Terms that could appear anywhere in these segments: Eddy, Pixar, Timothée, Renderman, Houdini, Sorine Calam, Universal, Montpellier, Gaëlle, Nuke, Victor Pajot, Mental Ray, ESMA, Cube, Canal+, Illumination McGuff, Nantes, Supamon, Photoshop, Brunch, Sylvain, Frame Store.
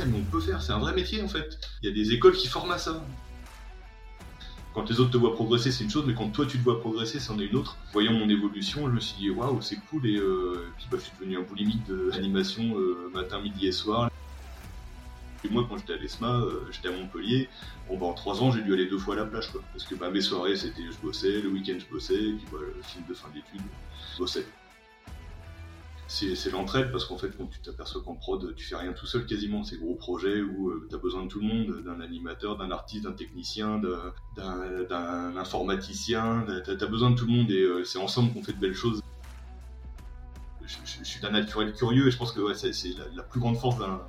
ouais, mais on peut faire, c'est un vrai métier en fait. Il y a des écoles qui forment à ça. Quand les autres te voient progresser, c'est une chose, mais quand toi tu te vois progresser, c'en est une autre. Voyant mon évolution, je me suis dit waouh, c'est cool, et puis bah, je suis devenu un boulimique d'animation matin, midi et soir. Et moi, quand j'étais à l'ESMA, j'étais à Montpellier, en 3 ans, j'ai dû aller 2 fois à la plage, quoi. Parce que bah, mes soirées, c'était je bossais, le week-end, je bossais, et puis bah, le film de fin d'études, je bossais. C'est l'entraide, parce qu'en fait, quand tu t'aperçois qu'en prod, tu fais rien tout seul quasiment. C'est gros projets où t'as besoin de tout le monde, d'un animateur, d'un artiste, d'un technicien, d'un informaticien. T'as besoin de tout le monde et c'est ensemble qu'on fait de belles choses. Je suis d'un naturel curieux et je pense que ouais, c'est la plus grande force d'un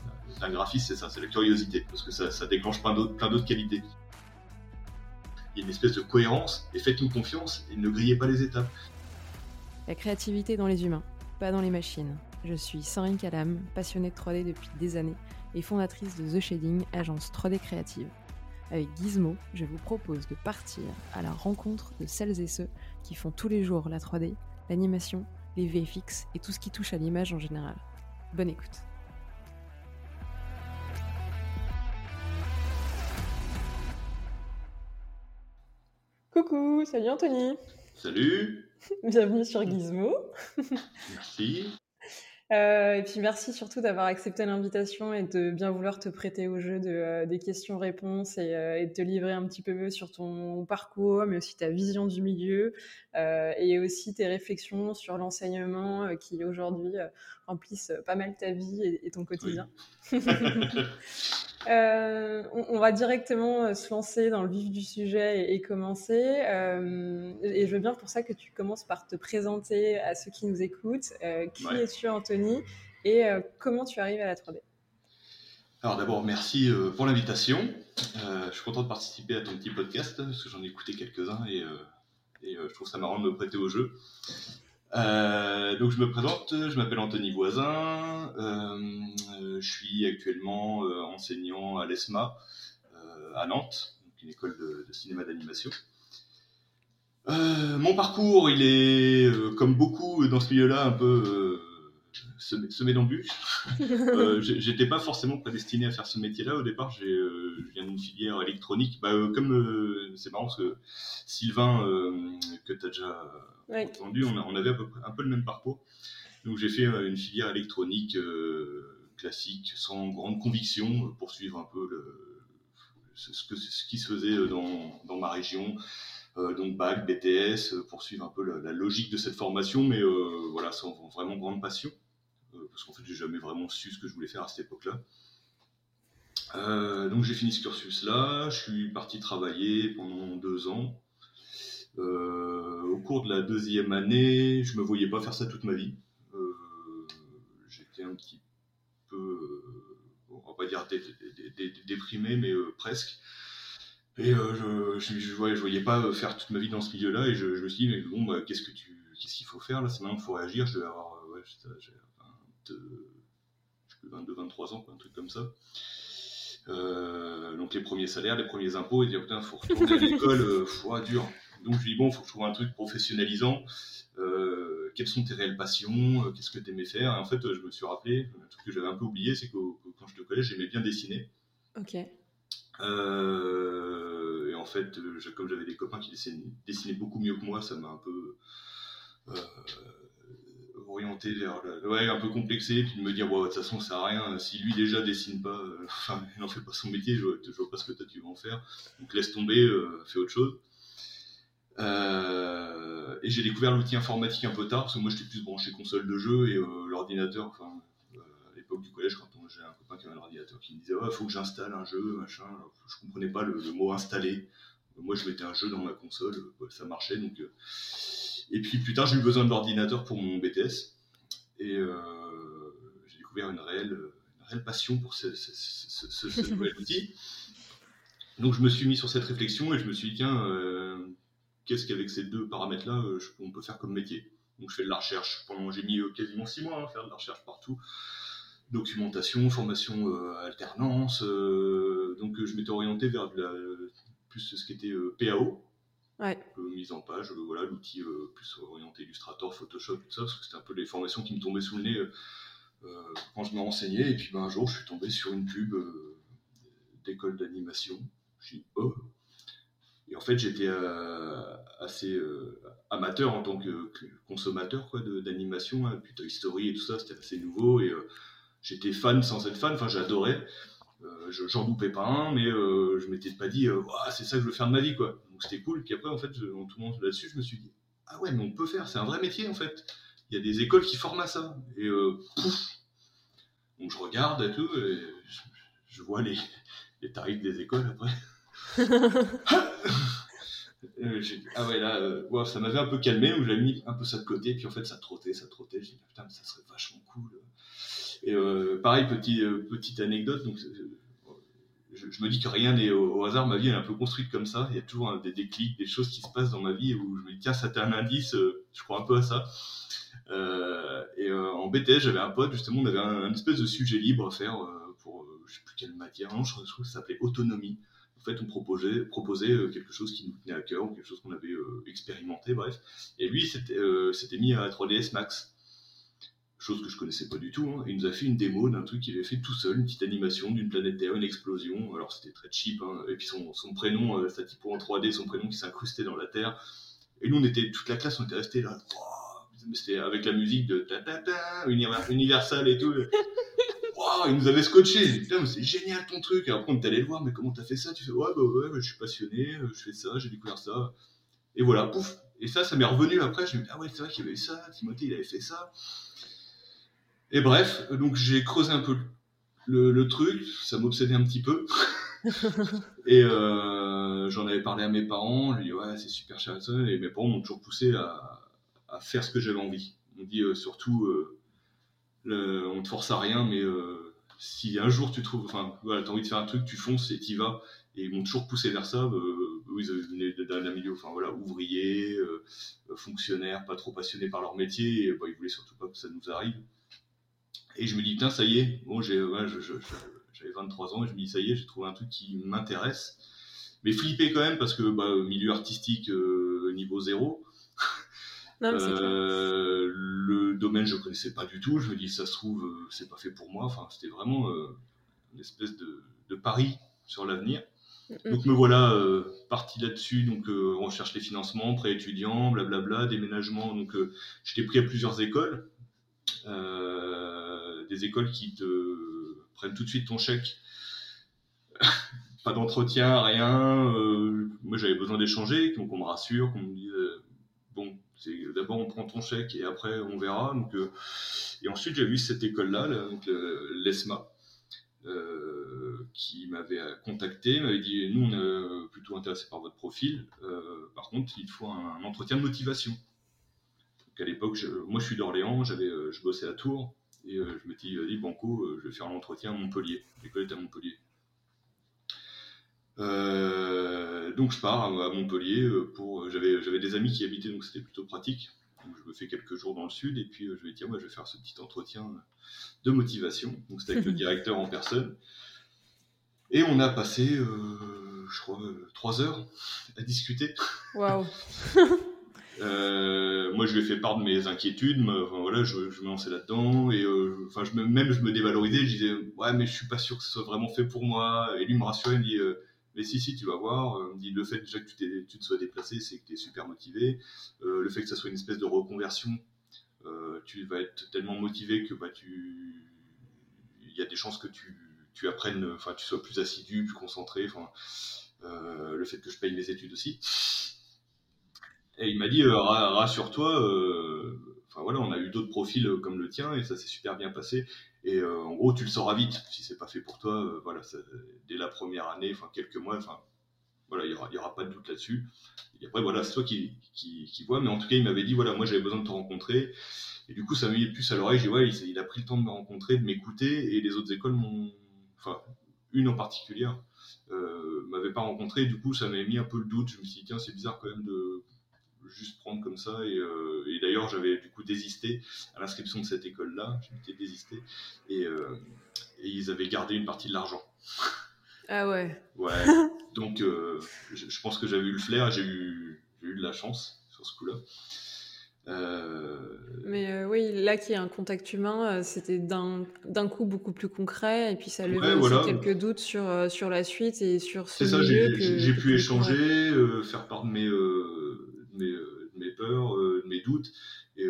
graphiste, c'est ça, c'est la curiosité. Parce que ça déclenche plein d'autres qualités. Il y a une espèce de cohérence et faites-nous confiance et ne grillez pas les étapes. La créativité dans les humains. Pas dans les machines. Je suis Sorine Calam, passionnée de 3D depuis des années et fondatrice de The Shading, agence 3D créative. Avec Gizmo, je vous propose de partir à la rencontre de celles et ceux qui font tous les jours la 3D, l'animation, les VFX et tout ce qui touche à l'image en général. Bonne écoute. Coucou, salut Anthony. Salut. Bienvenue sur Gizmo. Merci. Et puis merci surtout d'avoir accepté l'invitation et de bien vouloir te prêter au jeu des questions-réponses et de te livrer un petit peu mieux sur ton parcours, mais aussi ta vision du milieu et aussi tes réflexions sur l'enseignement qui aujourd'hui remplissent pas mal ta vie et ton quotidien. Oui. On va directement se lancer dans le vif du sujet et commencer. Et je veux bien pour ça que tu commences par te présenter à ceux qui nous écoutent. Qui es-tu, Anthony, et comment tu arrives à la 3D ? Alors d'abord, merci pour l'invitation. Je suis content de participer à ton petit podcast, parce que j'en ai écouté quelques-uns et je trouve ça marrant de me prêter au jeu. Donc je me présente, je m'appelle Anthony Voisin, je suis actuellement enseignant à l'ESMA à Nantes, donc une école de cinéma d'animation. Mon parcours, il est comme beaucoup dans ce milieu-là un peu semé d'embûches. J'étais pas forcément prédestiné à faire ce métier-là au départ. Je viens d'une filière électronique. C'est marrant parce que Sylvain que t'as déjà entendu, on avait un peu le même parcours. Donc j'ai fait une filière électronique classique, sans grande conviction, pour suivre un peu ce qui se faisait dans ma région. Donc bac, BTS, poursuivre un peu la logique de cette formation, mais voilà, sans vraiment grande passion, parce qu'en fait j'ai jamais vraiment su ce que je voulais faire à cette époque-là. Donc j'ai fini ce cursus-là, je suis parti travailler pendant 2 ans. Au cours de la 2e année, je me voyais pas faire ça toute ma vie. J'étais un petit peu, on va pas dire déprimé, mais presque. Et je voyais pas faire toute ma vie dans ce milieu-là, et je me suis dit, mais bon, bah, qu'est-ce qu'il faut faire là ? C'est maintenant qu'il faut réagir. Je devais avoir, j'ai 22, 23 ans, quoi, un truc comme ça. Donc les premiers salaires, les premiers impôts, et dire, putain, faut retourner à l'école, dur. Donc je dis, bon, faut que je trouve un truc professionnalisant. Quelles sont tes réelles passions ? Qu'est-ce que t'aimais faire ? Et en fait, je me suis rappelé, un truc que j'avais un peu oublié, c'est que quand j'étais au collège, j'aimais bien dessiner. Ok. Et en fait, comme j'avais des copains qui dessinaient beaucoup mieux que moi, ça m'a un peu orienté vers un peu complexé, puis de me dire, ouais, de toute façon, ça sert à rien, si lui déjà dessine pas, il n'en fait pas son métier, je vois pas ce que toi tu vas en faire, donc laisse tomber, fais autre chose. Et j'ai découvert l'outil informatique un peu tard, parce que moi j'étais plus branché console de jeu et l'ordinateur, à l'époque du collège, quand j'ai un copain qui avait un ordinateur qui me disait « faut que j'installe un jeu, machin ». Je comprenais pas le mot « installer ». Moi, je mettais un jeu dans ma console, ça marchait. Donc... Et puis, plus tard, j'ai eu besoin de l'ordinateur pour mon BTS. Et j'ai découvert une réelle passion pour ce nouvel outil. Donc, je me suis mis sur cette réflexion et je me suis dit « tiens, qu'est-ce qu'avec ces 2 paramètres-là, on peut faire comme métier ?» Donc, je fais de la recherche. J'ai mis quasiment 6 mois à faire de la recherche partout. Documentation, formation, alternance. Donc je m'étais orienté vers plus ce qui était PAO, mise en page, l'outil plus orienté Illustrator, Photoshop, tout ça, parce que c'était un peu les formations qui me tombaient sous le nez quand je me renseignais, et puis un jour, je suis tombé sur une pub d'école d'animation. Je dis, oh. Et en fait, j'étais assez amateur en tant que consommateur d'animation. Hein. Puis Toy Story et tout ça, c'était assez nouveau. Et j'étais fan sans être fan. Enfin, j'adorais. J'en loupais pas un, mais je ne m'étais pas dit « c'est ça que je veux faire de ma vie ». Donc, c'était cool. Puis après, en fait, en tournant là-dessus, je me suis dit « Ah ouais, mais on peut faire. C'est un vrai métier, en fait. Il y a des écoles qui forment à ça. » Et pouf. Donc, je regarde et tout. Et je vois les tarifs des écoles après. J'ai dit, ah ouais, là, ça m'avait un peu calmé, où j'avais mis un peu ça de côté, puis en fait ça trottait, j'ai dit putain, mais ça serait vachement cool. Et pareil, petite anecdote, donc, je me dis que rien n'est au hasard, ma vie elle est un peu construite comme ça, il y a toujours des déclics, des choses qui se passent dans ma vie où je me dis tiens, ça t'est un indice, je crois un peu à ça. En BTS, j'avais un pote, justement, on avait un espèce de sujet libre à faire pour je sais plus quelle matière, non, je trouve que ça s'appelait autonomie. En fait, on proposait quelque chose qui nous tenait à cœur, ou quelque chose qu'on avait expérimenté, bref. Et lui, s'était mis à 3DS Max, chose que je ne connaissais pas du tout. Hein. Il nous a fait une démo d'un truc qu'il avait fait tout seul, une petite animation d'une planète Terre, une explosion. Alors, c'était très cheap. Hein. Et puis, son prénom, sa typo en 3D, son prénom qui s'incrustait dans la Terre. Et nous, toute la classe, on était restés là. Wow. C'était avec la musique de ta-ta-ta, Universal et tout. Wow, il nous avait scotché, putain, mais c'est génial ton truc. Et après, on est allé le voir, mais comment t'as fait ça? Tu fais, ouais, je suis passionné, je fais ça, j'ai découvert ça. Et voilà, pouf. Et ça m'est revenu après. Je me dis, ah ouais, c'est vrai qu'il y avait ça, Timothée, il avait fait ça. Et bref, donc j'ai creusé un peu le truc, ça m'obsédait un petit peu. Et j'en avais parlé à mes parents, je lui ai dit, ouais, c'est super cher. Et mes parents m'ont toujours poussé à faire ce que j'avais envie. On dit surtout. On te force à rien, mais si un jour tu trouves, enfin voilà, t'as envie de faire un truc, tu fonces et t'y vas. Et ils m'ont toujours poussé vers ça. Ils venaient d'un milieu, enfin voilà, ouvriers, fonctionnaires, pas trop passionnés par leur métier. Et, ils voulaient surtout pas que ça nous arrive. Et je me dis putain, ça y est, bon, j'avais 23 ans et je me dis ça y est, j'ai trouvé un truc qui m'intéresse. Mais flippé quand même parce que milieu artistique niveau zéro. Non, le domaine je connaissais pas du tout, je me dis ça se trouve c'est pas fait pour moi, enfin c'était vraiment une espèce de pari sur l'avenir. Donc me voilà parti là-dessus, donc on cherche les financements, prêt étudiant, blablabla, déménagement, donc j'étais pris à plusieurs écoles, des écoles qui te prennent tout de suite ton chèque. Pas d'entretien, rien, moi j'avais besoin d'échanger, donc on me rassure, qu'on me dise bon, c'est d'abord on prend ton chèque et après on verra. Donc, et ensuite j'ai vu cette école-là, donc l'ESMA, qui m'avait contacté, m'avait dit nous on est plutôt intéressés par votre profil, par contre il faut un entretien de motivation. Donc à l'époque, moi je suis d'Orléans, je bossais à Tours et je m'étais dit banco, je vais faire l'entretien à Montpellier, l'école était à Montpellier. Donc je pars à Montpellier j'avais des amis qui habitaient, donc c'était plutôt pratique, donc je me fais quelques jours dans le sud et puis je vais dire je vais faire ce petit entretien de motivation, donc c'était avec le directeur en personne et on a passé je crois 3 heures à discuter. Waouh. Moi je lui ai fait part de mes inquiétudes, je me lançais là-dedans et je me dévalorisais, je disais ouais mais je suis pas sûr que ce soit vraiment fait pour moi, et lui me rassurait, il me dit mais si, tu vas voir. Il me dit, le fait déjà que tu te sois déplacé, c'est que tu es super motivé. Le fait que ça soit une espèce de reconversion, tu vas être tellement motivé que il y a des chances que tu apprennes, enfin, tu sois plus assidu, plus concentré. Le fait que je paye mes études aussi. Et il m'a dit, rassure-toi. On a eu d'autres profils comme le tien et ça s'est super bien passé. Et en gros, tu le sauras vite. Si c'est pas fait pour toi, ça, dès la première année, quelques mois, il y aura pas de doute là-dessus. Et après, c'est toi qui vois. Mais en tout cas, il m'avait dit, moi, j'avais besoin de te rencontrer. Et du coup, ça m'a mis plus à l'oreille. J'ai dit, il a pris le temps de me rencontrer, de m'écouter. Et les autres écoles une en particulier, m'avait pas rencontré. Du coup, ça m'a mis un peu le doute. Je me suis dit, tiens, c'est bizarre quand même de juste prendre comme ça, et d'ailleurs j'avais du coup désisté à l'inscription de cette école-là, j'étais désisté, et ils avaient gardé une partie de l'argent. Ah ouais. Ouais. Donc je pense que j'avais eu le flair, j'ai eu de la chance sur ce coup-là. Oui, là qu'il y a un contact humain, c'était d'un coup beaucoup plus concret, et puis ça levait quelques doutes sur la suite et sur ce milieu. J'ai pu échanger, faire part de mes peurs, de mes doutes, et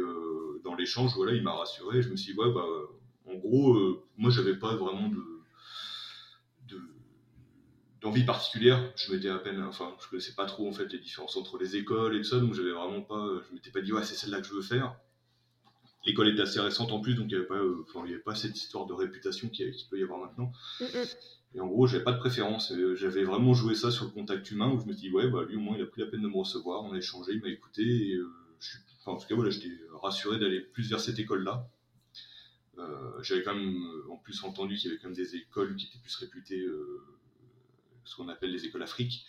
dans l'échange, voilà, il m'a rassuré. Je me suis dit, en gros, moi j'avais pas vraiment d'envie particulière. Je m'étais à peine, je connaissais pas trop en fait les différences entre les écoles et tout ça, donc j'avais vraiment pas, je m'étais pas dit c'est celle-là que je veux faire. L'école était assez récente en plus, donc il n'y avait pas cette histoire de réputation qui peut y avoir maintenant. Et en gros, j'avais pas de préférence. J'avais vraiment joué ça sur le contact humain, où je me suis dit, lui au moins il a pris la peine de me recevoir, on a échangé, il m'a écouté, et en tout cas j'étais rassuré d'aller plus vers cette école-là. J'avais quand même en plus entendu qu'il y avait quand même des écoles qui étaient plus réputées, ce qu'on appelle les écoles Afrique.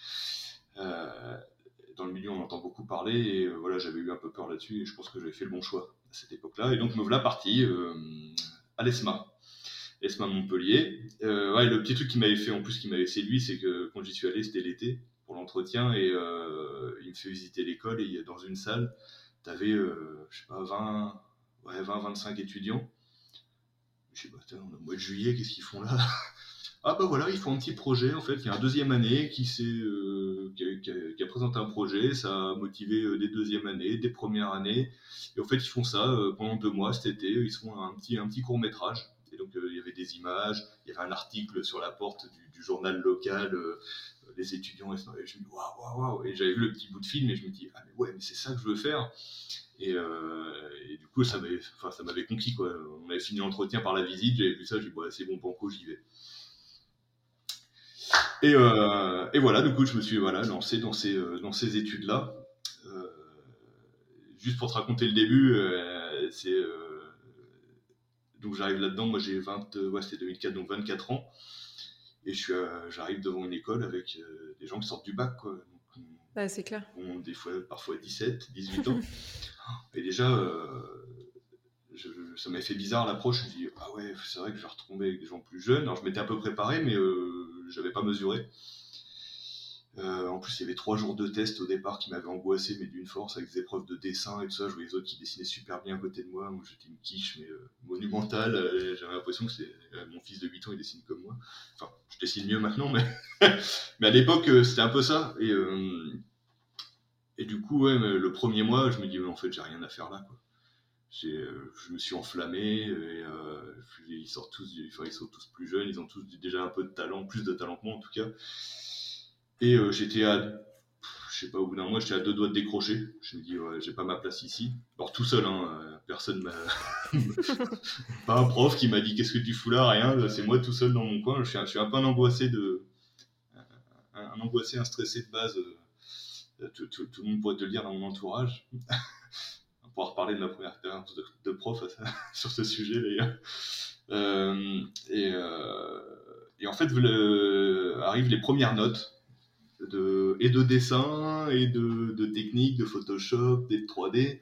Dans le milieu, on entend beaucoup parler, et j'avais eu un peu peur là-dessus, et je pense que j'avais fait le bon choix à cette époque-là. Et donc, me voilà parti à l'ESMA. ESMA Montpellier. Le petit truc qui m'avait fait, en plus, qui m'avait séduit, c'est que quand j'y suis allé, c'était l'été, pour l'entretien, et il me fait visiter l'école, et dans une salle, t'avais, 20-25 étudiants. Je me suis dit, on est au mois de juillet, qu'est-ce qu'ils font là ? Ils font un petit projet, en fait, il y a un deuxième année qui a présenté un projet, ça a motivé des deuxième années, des premières années, et en fait, ils font ça pendant 2 mois cet été, ils font un petit court-métrage, et donc il y avait des images, il y avait un article sur la porte du journal local, les étudiants, et je me dis, waouh, et j'avais vu le petit bout de film, et je me dis, mais c'est ça que je veux faire. Et du coup, ça m'avait conquis, quoi. On avait fini l'entretien par la visite, j'avais vu ça, j'ai dit, c'est bon, banco, j'y vais. Et voilà, du coup, je me suis lancé dans ces études-là. Juste pour te raconter le début, donc j'arrive là-dedans, moi j'ai c'était 2004, donc 24 ans, et j'arrive devant une école avec des gens qui sortent du bac, quoi. Donc, c'est clair. Des fois, parfois 17, 18 ans. Et déjà, ça m'avait fait bizarre l'approche. Je me suis dit, c'est vrai que je vais retomber avec des gens plus jeunes. Alors je m'étais un peu préparé, mais je n'avais pas mesuré. En plus, il y avait 3 jours de test au départ qui m'avaient angoissé, mais d'une force, avec des épreuves de dessin et tout ça. Je voyais les autres qui dessinaient super bien à côté de moi. Moi, j'étais une quiche, mais monumentale. J'avais l'impression que mon fils de 8 ans, il dessine comme moi. Enfin, je dessine mieux maintenant, mais, mais à l'époque, c'était un peu ça. Et du coup, le premier mois, je me dis, en fait, j'ai rien à faire là, quoi. Je me suis enflammé, et ils sont tous plus jeunes, ils ont tous déjà un peu de talent, plus de talent que moi en tout cas. Et j'étais au bout d'un mois, j'étais à 2 doigts de décrocher. Je me dis, j'ai pas ma place ici. Alors tout seul, hein, personne m'a... pas un prof qui m'a dit, qu'est-ce que tu fous là, rien, c'est moi tout seul dans mon coin. Je suis un peu un angoissé, un stressé de base. Tout le monde pourrait te le dire dans mon entourage. Pour reparler de ma première expérience de prof sur ce sujet d'ailleurs. Et en fait, arrivent les premières notes de dessin et de technique, de Photoshop, de 3D.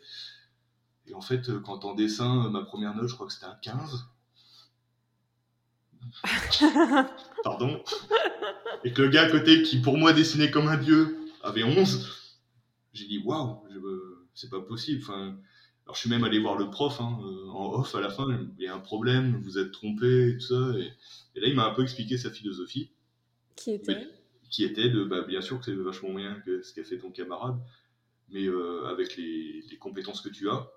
Et en fait, quand en dessin, ma première note, je crois que c'était un 15. Pardon. Et que le gars à côté, qui pour moi dessinait comme un dieu, avait 11. J'ai dit, waouh, c'est pas possible. Alors je suis même allé voir le prof en off à la fin. Il y a un problème, vous êtes trompé et tout ça. Et là, il m'a un peu expliqué sa philosophie. Qui était de, bien sûr que c'est vachement moyen que ce qu'a fait ton camarade, mais avec les compétences que tu as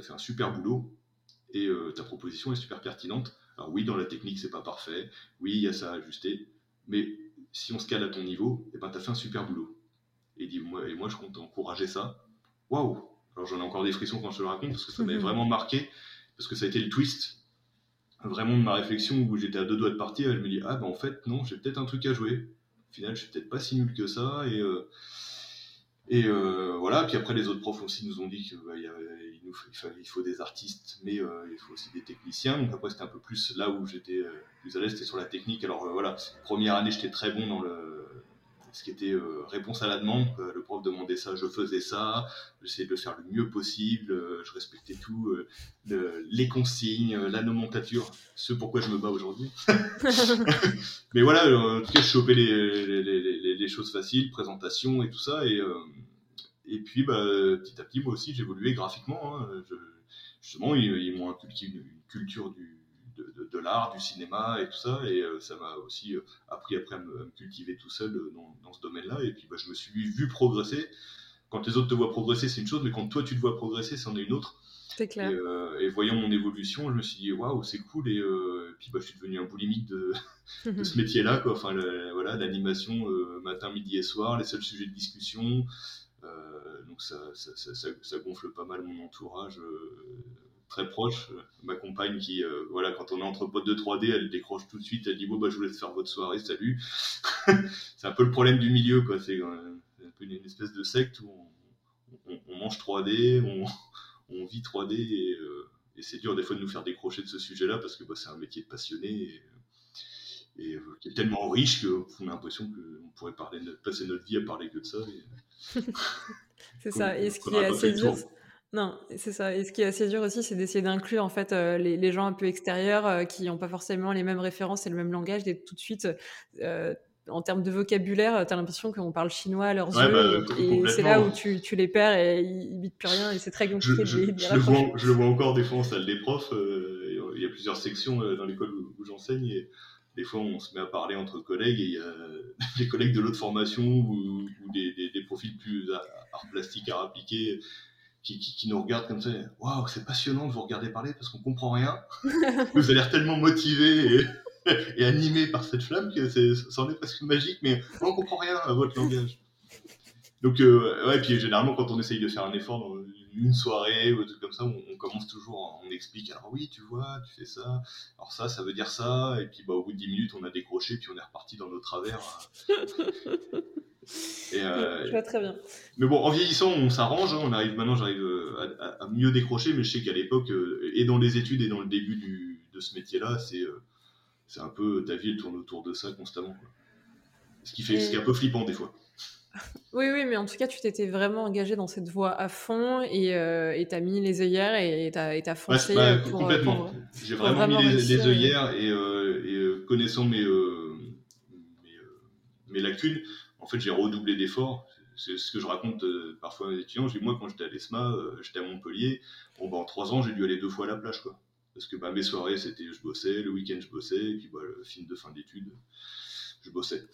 fait un super boulot, et ta proposition est super pertinente. Alors oui, dans la technique, c'est pas parfait. Oui, il y a ça à ajuster. Mais si on se cale à ton niveau, t'as fait un super boulot. Et moi, je compte encourager ça. Waouh! Alors j'en ai encore des frissons quand je te le raconte, parce que ça m'avait vraiment marqué, parce que ça a été le twist vraiment de ma réflexion, où j'étais à 2 doigts de partir, et je me dis, en fait non, j'ai peut-être un truc à jouer. Au final, je suis peut-être pas si nul que ça, et voilà. Puis après, les autres profs aussi nous ont dit que il faut des artistes, mais il faut aussi des techniciens. Donc après, c'était un peu plus là où j'étais plus à l'aise, c'était sur la technique. Alors première année, j'étais très bon dans ce qui était réponse à la demande. Le prof demandait ça, je faisais ça, j'essayais de le faire le mieux possible, je respectais tout, les consignes, la nomenclature, ce pourquoi je me bats aujourd'hui. Mais voilà, en tout cas, je chopais les choses faciles, présentation et tout ça, Et puis, bah, petit à petit, moi aussi, j'évoluais graphiquement. Hein. Justement, ils m'ont inculqué une culture de l'art, du cinéma et tout ça. Et ça m'a aussi appris après à me cultiver tout seul dans ce domaine-là. Et puis, bah, je me suis vu progresser. Quand les autres te voient progresser, c'est une chose, mais quand toi, tu te vois progresser, c'en est une autre. C'est clair. Et voyant mon évolution, je me suis dit, waouh, c'est cool. Et puis, bah, je suis devenu un boulimique de ce métier-là, quoi. Enfin, voilà, l'animation matin, midi et soir, les seuls sujets de discussion. Donc, ça gonfle pas mal mon entourage très proche. Ma compagne qui, voilà, quand on est entre potes de 3D, elle décroche tout de suite. Elle dit, bon, bah, je vous laisse faire votre soirée, salut. C'est un peu le problème du milieu, quoi. C'est un peu une espèce de secte où on mange 3D, on vit 3D et c'est dur des fois de nous faire décrocher de ce sujet-là parce que bah, c'est un métier de passionné et qui est tellement riche qu'on a l'impression qu'on pourrait passer notre vie à parler que de ça. C'est ça. Et ce qui est assez dur. Non, c'est ça. Et ce qui est assez dur aussi, c'est d'essayer d'inclure en fait les gens un peu extérieurs qui n'ont pas forcément les mêmes références et le même langage, et tout de suite. En termes de vocabulaire, t'as l'impression qu'on parle chinois à leurs yeux, bah, et c'est là où tu les perds et ils bitent plus rien et c'est très compliqué. Je le vois encore des fois en salle des profs, il y a plusieurs sections dans l'école où j'enseigne et des fois on se met à parler entre collègues et il y a des collègues de l'autre formation ou des profils plus art plastique, art appliqué qui nous regardent comme ça, waouh, c'est passionnant de vous regarder parler parce qu'on comprend rien, vous avez l'air tellement motivé et animé par cette flamme que c'en est presque magique, mais on ne comprend rien à votre langage. Donc, ouais, puis généralement, quand on essaye de faire un effort dans une soirée ou un truc comme ça, on commence toujours, on explique, alors oui, tu vois, tu fais ça, alors ça veut dire ça, et puis bah, au bout de 10 minutes, on a décroché, puis on est reparti dans nos travers. Je vois très bien. Mais bon, en vieillissant, on s'arrange, hein, j'arrive à mieux décrocher, mais je sais qu'à l'époque, et dans les études et dans le début de ce métier-là, c'est un peu, ta vie, elle tourne autour de ça constamment, quoi. Ce qui est un peu flippant, des fois. Oui, mais en tout cas, tu t'étais vraiment engagé dans cette voie à fond et t'as mis les œillères et t'as foncé. Ouais, bah, complètement. J'ai vraiment mis les œillères et connaissant mes lacunes, en fait, j'ai redoublé d'efforts. C'est ce que je raconte parfois à mes étudiants. Je dis, moi, quand j'étais à l'ESMA, j'étais à Montpellier. Bon, bah, en 3 ans, j'ai dû aller 2 fois à la plage, quoi. Parce que bah, mes soirées, c'était je bossais, le week-end, je bossais, et puis bah, le film de fin d'études, je bossais.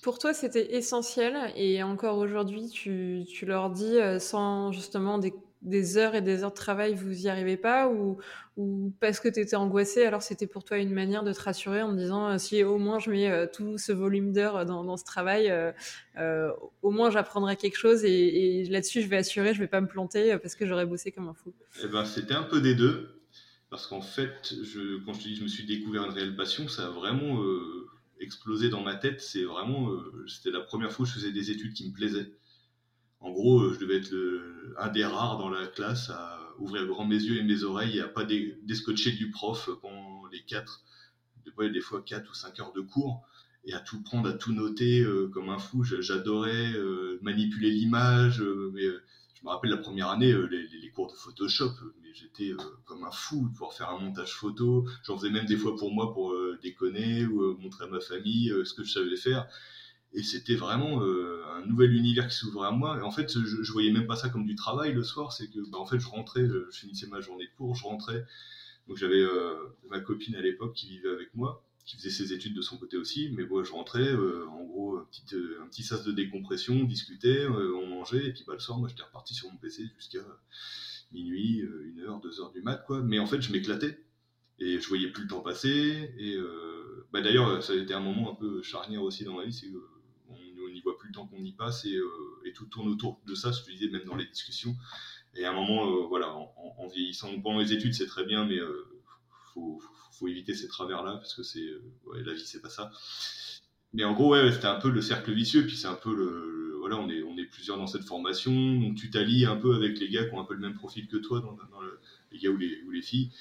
Pour toi, c'était essentiel, et encore aujourd'hui, tu leur dis, sans justement des heures et des heures de travail, vous n'y arrivez pas, ou parce que tu étais angoissé, alors c'était pour toi une manière de te rassurer en me disant, si au moins je mets tout ce volume d'heures dans ce travail, au moins j'apprendrai quelque chose, et là-dessus, je vais assurer, je ne vais pas me planter, parce que j'aurais bossé comme un fou. Eh ben, c'était un peu des deux. Parce qu'en fait, quand je te dis je me suis découvert une réelle passion, ça a vraiment explosé dans ma tête. C'est vraiment, c'était la première fois que je faisais des études qui me plaisaient. En gros, je devais être un des rares dans la classe à ouvrir grand mes yeux et mes oreilles et à pas déscotcher du prof pendant les 4 ou 5 heures de cours et à tout prendre, à tout noter comme un fou. J'adorais manipuler l'image, mais... Je me rappelle la première année, les cours de Photoshop, mais j'étais comme un fou de pouvoir faire un montage photo. J'en faisais même des fois pour moi, pour déconner ou montrer à ma famille ce que je savais faire. Et c'était vraiment un nouvel univers qui s'ouvrait à moi. Et en fait, je voyais même pas ça comme du travail le soir. C'est que bah, en fait, je rentrais, je finissais ma journée de cours, je rentrais. Donc j'avais ma copine à l'époque qui vivait avec moi, qui faisait ses études de son côté aussi, mais bon, je rentrais, en gros, un petit sas de décompression, on discutait, on mangeait, et puis bah, le soir, moi, j'étais reparti sur mon PC jusqu'à minuit, 1h, 2h du mat', quoi. Mais en fait, je m'éclatais, et je voyais plus le temps passer, et bah, d'ailleurs, ça a été un moment un peu charnière aussi dans ma vie, c'est qu'on n'y voit plus le temps qu'on y passe, et tout tourne autour de ça, je te disais, même dans les discussions, et à un moment, voilà, en vieillissant, pendant les études, c'est très bien, mais faut éviter ces travers-là, parce que la vie, c'est pas ça. Mais en gros, ouais, c'était un peu le cercle vicieux, puis c'est un peu voilà, on est plusieurs dans cette formation, donc tu t'allies un peu avec les gars qui ont un peu le même profil que toi, les gars ou les filles,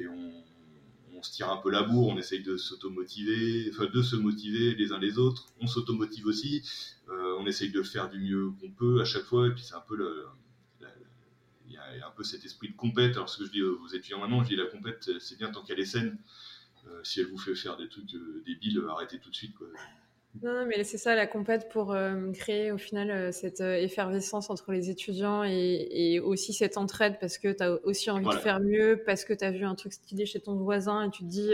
et on se tire un peu la bourre, on essaye de s'automotiver, enfin, de se motiver les uns les autres, on s'automotive aussi, on essaye de faire du mieux qu'on peut à chaque fois, et puis c'est un peu il y a un peu cet esprit de compète. Alors ce que je dis aux étudiants maintenant, je dis la compète, c'est bien tant qu'elle est saine. Si elle vous fait faire des trucs débiles, arrêtez tout de suite, quoi. Non, mais c'est ça la compète pour créer au final cette effervescence entre les étudiants et aussi cette entraide parce que tu as aussi envie de faire mieux, parce que tu as vu un truc stylé chez ton voisin et tu te dis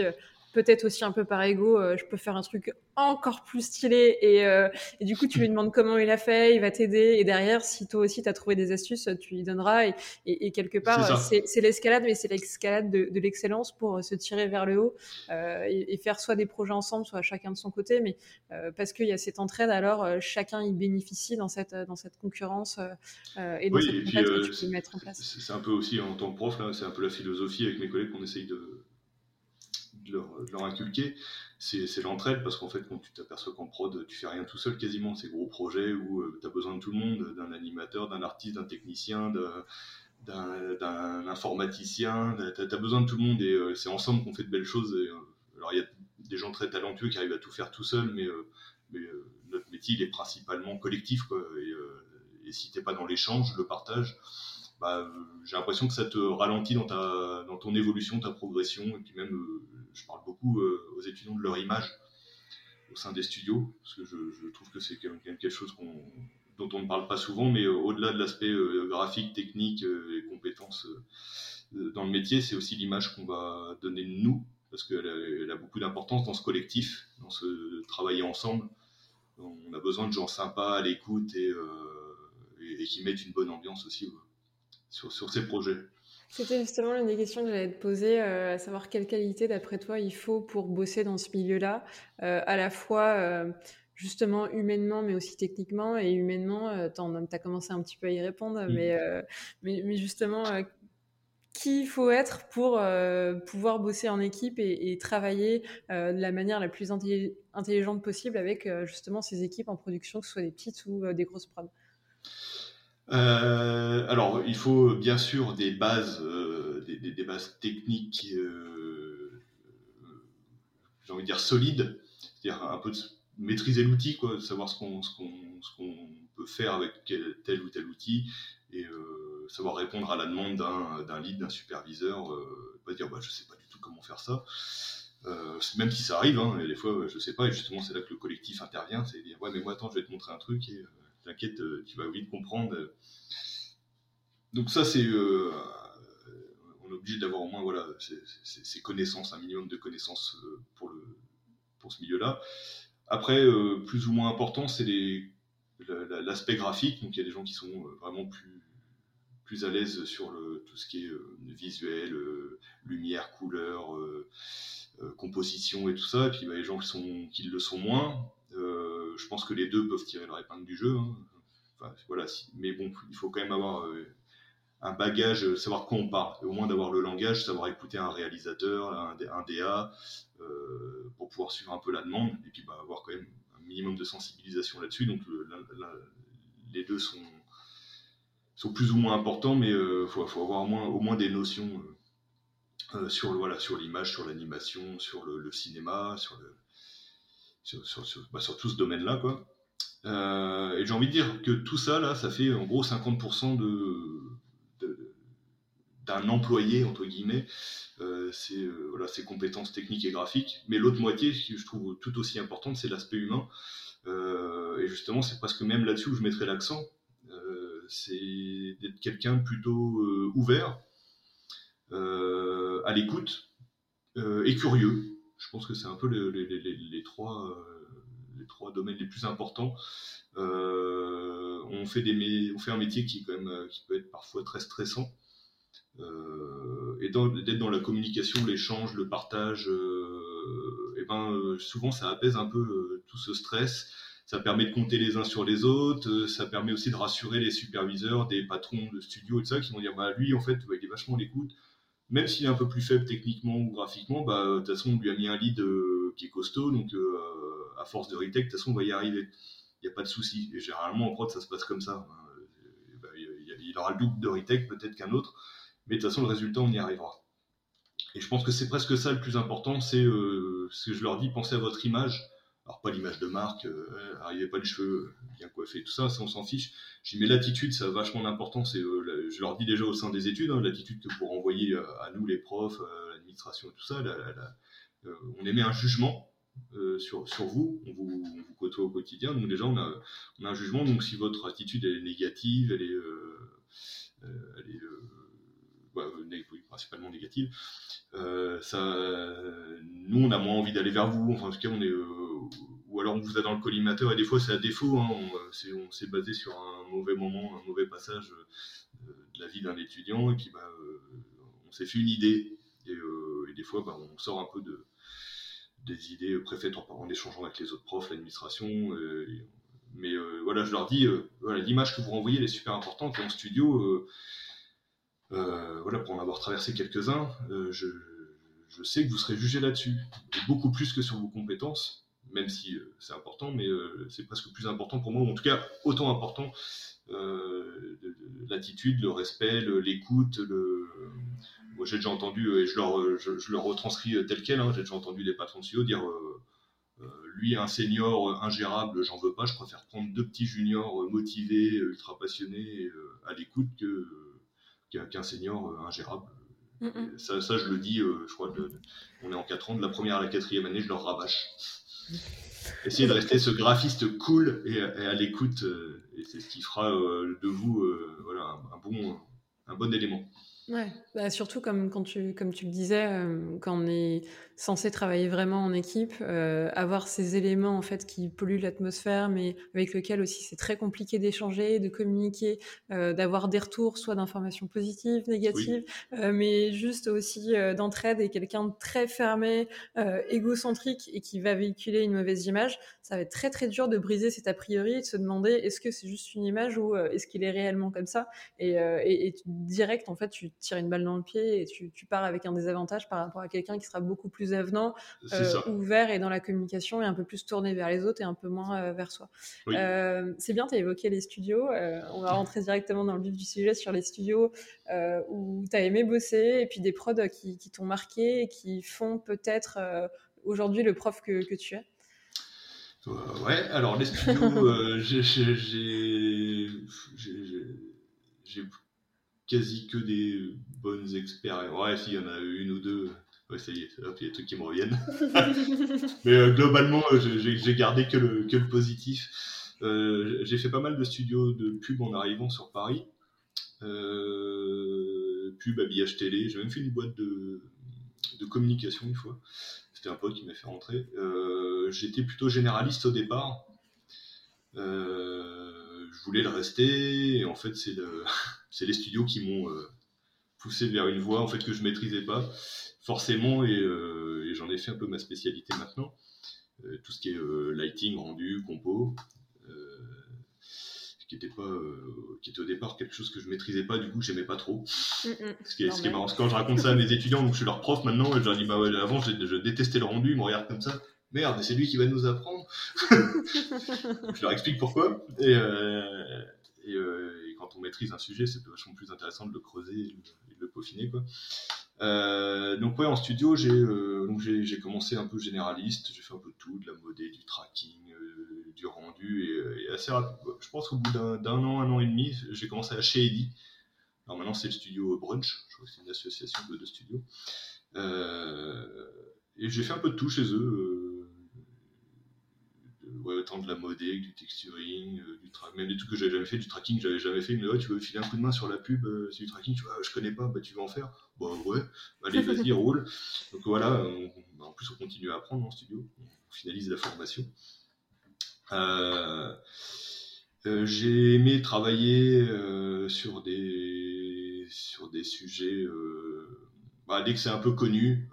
peut-être aussi un peu par égo, je peux faire un truc encore plus stylé et du coup tu lui demandes comment il a fait, il va t'aider et derrière si toi aussi tu as trouvé des astuces, tu lui donneras et quelque part c'est l'escalade, mais c'est l'escalade de l'excellence pour se tirer vers le haut et faire soit des projets ensemble, soit chacun de son côté, mais parce qu'il y a cette entraide, alors chacun y bénéficie dans cette concurrence et dans cette compétence que tu peux mettre en place. C'est un peu aussi en tant que prof, là, c'est un peu la philosophie avec mes collègues qu'on essaye de leur inculquer, c'est l'entraide, parce qu'en fait quand tu t'aperçois qu'en prod tu fais rien tout seul quasiment, ces gros projets où tu as besoin de tout le monde, d'un animateur, d'un artiste, d'un technicien, d'un informaticien, tu as besoin de tout le monde et c'est ensemble qu'on fait de belles choses et, alors il y a des gens très talentueux qui arrivent à tout faire tout seul mais notre métier il est principalement collectif quoi, et si t'es pas dans l'échange, le partage, j'ai l'impression que ça te ralentit dans ton évolution, ta progression, et puis même, je parle beaucoup aux étudiants de leur image au sein des studios, parce que je trouve que c'est quelque chose dont on ne parle pas souvent, mais au-delà de l'aspect graphique, technique et compétences dans le métier, c'est aussi l'image qu'on va donner de nous, parce qu'elle a beaucoup d'importance dans ce collectif, dans ce travailler ensemble. On a besoin de gens sympas, à l'écoute, et qui mettent une bonne ambiance aussi sur ces projets. C'était justement l'une des questions que j'allais te poser, à savoir quelle qualité, d'après toi, il faut pour bosser dans ce milieu-là, à la fois justement humainement, mais aussi techniquement. Et humainement, t'as commencé un petit peu à y répondre, mais justement, qui il faut être pour pouvoir bosser en équipe et travailler de la manière la plus intelligente possible avec justement ces équipes en production, que ce soit des petites ou des grosses prods. Alors, il faut bien sûr des bases, des bases techniques, j'ai envie de dire solides, c'est-à-dire un peu de maîtriser l'outil, quoi, de savoir ce qu'on peut faire avec tel ou tel outil, et savoir répondre à la demande d'un lead, d'un superviseur, pas dire je sais pas du tout comment faire ça. Même si ça arrive, hein, et des fois je sais pas, et justement c'est là que le collectif intervient, c'est dire mais moi attends, je vais te montrer un truc et t'inquiète, tu vas vite comprendre. Donc ça, c'est on est obligé d'avoir au moins ces connaissances, un minimum de connaissances pour ce milieu-là. Après, plus ou moins important, c'est l'aspect graphique. Donc il y a des gens qui sont vraiment plus à l'aise sur tout ce qui est visuel, lumière, couleur, composition et tout ça. Et puis les gens qui le sont moins. Je pense que les deux peuvent tirer leur épingle du jeu, hein. Mais bon, il faut quand même avoir un bagage, savoir quoi on parle, et au moins d'avoir le langage, savoir écouter un réalisateur, un DA, pour pouvoir suivre un peu la demande, et puis avoir quand même un minimum de sensibilisation là-dessus. Donc les deux sont plus ou moins importants, mais il faut avoir au moins des notions sur l'image, sur l'animation, sur le cinéma, sur tout ce domaine-là, quoi. Et j'ai envie de dire que tout ça, là, ça fait en gros 50% d'un employé, entre guillemets, ses compétences techniques et graphiques. Mais l'autre moitié, que je trouve tout aussi importante, c'est l'aspect humain. Et justement, c'est presque même là-dessus où je mettrais l'accent. C'est d'être quelqu'un plutôt ouvert, à l'écoute, et curieux. Je pense que c'est un peu les trois domaines les plus importants. On fait un métier qui peut être parfois très stressant. Et d'être dans la communication, l'échange, le partage, souvent ça apaise un peu tout ce stress. Ça permet de compter les uns sur les autres. Ça permet aussi de rassurer les superviseurs, des patrons de studio et tout ça, qui vont dire lui en fait il est vachement à l'écoute. Même s'il est un peu plus faible techniquement ou graphiquement, de toute façon, on lui a mis un lead qui est costaud, donc à force de retech, de toute façon, on va y arriver. Il n'y a pas de souci. Et généralement, en prod, ça se passe comme ça. Il aura le double de retech, peut-être qu'un autre, mais de toute façon, le résultat, on y arrivera. Et je pense que c'est presque ça le plus important, c'est ce que je leur dis, pensez à votre image. Alors, pas l'image de marque, arrivez pas les cheveux bien coiffés, tout ça, on s'en fiche. J'ai mis l'attitude, ça a vachement d'importance. Et je leur dis déjà au sein des études, l'attitude que vous renvoyez à nous, les profs, à l'administration et tout ça, on émet un jugement sur vous. On vous côtoie au quotidien. Donc déjà, on a un jugement. Donc si votre attitude est négative, principalement négative, nous, on a moins envie d'aller vers vous. Enfin, en tout cas, on est... Ou alors on vous a dans le collimateur, et des fois c'est à défaut, hein. On s'est basé sur un mauvais moment, un mauvais passage de la vie d'un étudiant, et puis on s'est fait une idée, et des fois on sort un peu des idées préfaites en échangeant avec les autres profs, l'administration, je leur dis, l'image que vous renvoyez elle est super importante, et en studio, pour en avoir traversé quelques-uns, je sais que vous serez jugé là-dessus, beaucoup plus que sur vos compétences, même si c'est important, mais c'est presque plus important pour moi, ou en tout cas autant important, l'attitude, le respect, l'écoute. Moi, j'ai déjà entendu, et je leur retranscris tel quel, hein, j'ai déjà entendu des patrons de studio dire lui, un senior ingérable, j'en veux pas, je préfère prendre deux petits juniors motivés, ultra passionnés, à l'écoute, qu'un senior ingérable. Mm-hmm. Ça, je le dis, je crois, on est en 4 ans, de la première à la 4e année, je leur rabâche. Essayez de rester ce graphiste cool et à l'écoute, et c'est ce qui fera de vous un bon élément. Ouais, surtout comme tu le disais, quand on est censé travailler vraiment en équipe, avoir ces éléments en fait qui polluent l'atmosphère, mais avec lequel aussi c'est très compliqué d'échanger, de communiquer, d'avoir des retours, soit d'informations positives, négatives, oui. Mais juste aussi d'entraide, et quelqu'un de très fermé, égocentrique, et qui va véhiculer une mauvaise image, ça va être très très dur de briser cet a priori et de se demander est-ce que c'est juste une image ou est-ce qu'il est réellement comme ça, et direct en fait tu tirer une balle dans le pied, et tu pars avec un désavantage par rapport à quelqu'un qui sera beaucoup plus avenant, ouvert et dans la communication, et un peu plus tourné vers les autres et un peu moins vers soi. Oui. C'est bien, tu as évoqué les studios, on va rentrer directement dans le vif du sujet sur les studios où tu as aimé bosser, et puis des prods qui t'ont marqué et qui font peut-être aujourd'hui le prof que tu es. Alors les studios, j'ai quasi que des bonnes expériences. Ouais, s'il y en a une ou deux, ouais, ça y est, hop, il y a des trucs qui me reviennent. Mais globalement, j'ai gardé que le positif. J'ai fait pas mal de studios de pub en arrivant sur Paris. Pub, habillage télé. J'ai même fait une boîte de communication une fois. C'était un pote qui m'a fait rentrer. J'étais plutôt généraliste au départ. Je voulais le rester, et en fait, c'est les studios qui m'ont poussé vers une voie en fait, que je ne maîtrisais pas forcément, et j'en ai fait un peu ma spécialité maintenant. Tout ce qui est lighting, rendu, compo, qui était au départ quelque chose que je ne maîtrisais pas, du coup, que je n'aimais pas trop. Ce qui est marrant, quand je raconte ça à mes étudiants, donc je suis leur prof maintenant, et je leur dis avant, je détestais le rendu, ils me regardent comme ça. Merde, c'est lui qui va nous apprendre. Je leur explique pourquoi. Et quand on maîtrise un sujet, c'est vachement plus intéressant de le creuser et de le peaufiner, quoi. Donc ouais, en studio, j'ai commencé un peu généraliste. J'ai fait un peu de tout, de la modée, du tracking, du rendu, et assez rapide, quoi. Je pense qu'au bout d'un an et demi, j'ai commencé à chez Eddy. Alors maintenant, c'est le studio Brunch. Je crois que c'est une association de studios. Et j'ai fait un peu de tout chez eux. Autant de la modée, du texturing, même des trucs que j'avais jamais fait, du tracking, j'avais jamais fait. Mais tu veux filer un coup de main sur la pub, c'est du tracking, je connais pas, tu veux en faire? Bah ouais, allez, vas-y, roule. Donc voilà, en plus on continue à apprendre en studio, on finalise la formation. J'ai aimé travailler sur des sujets, dès que c'est un peu connu,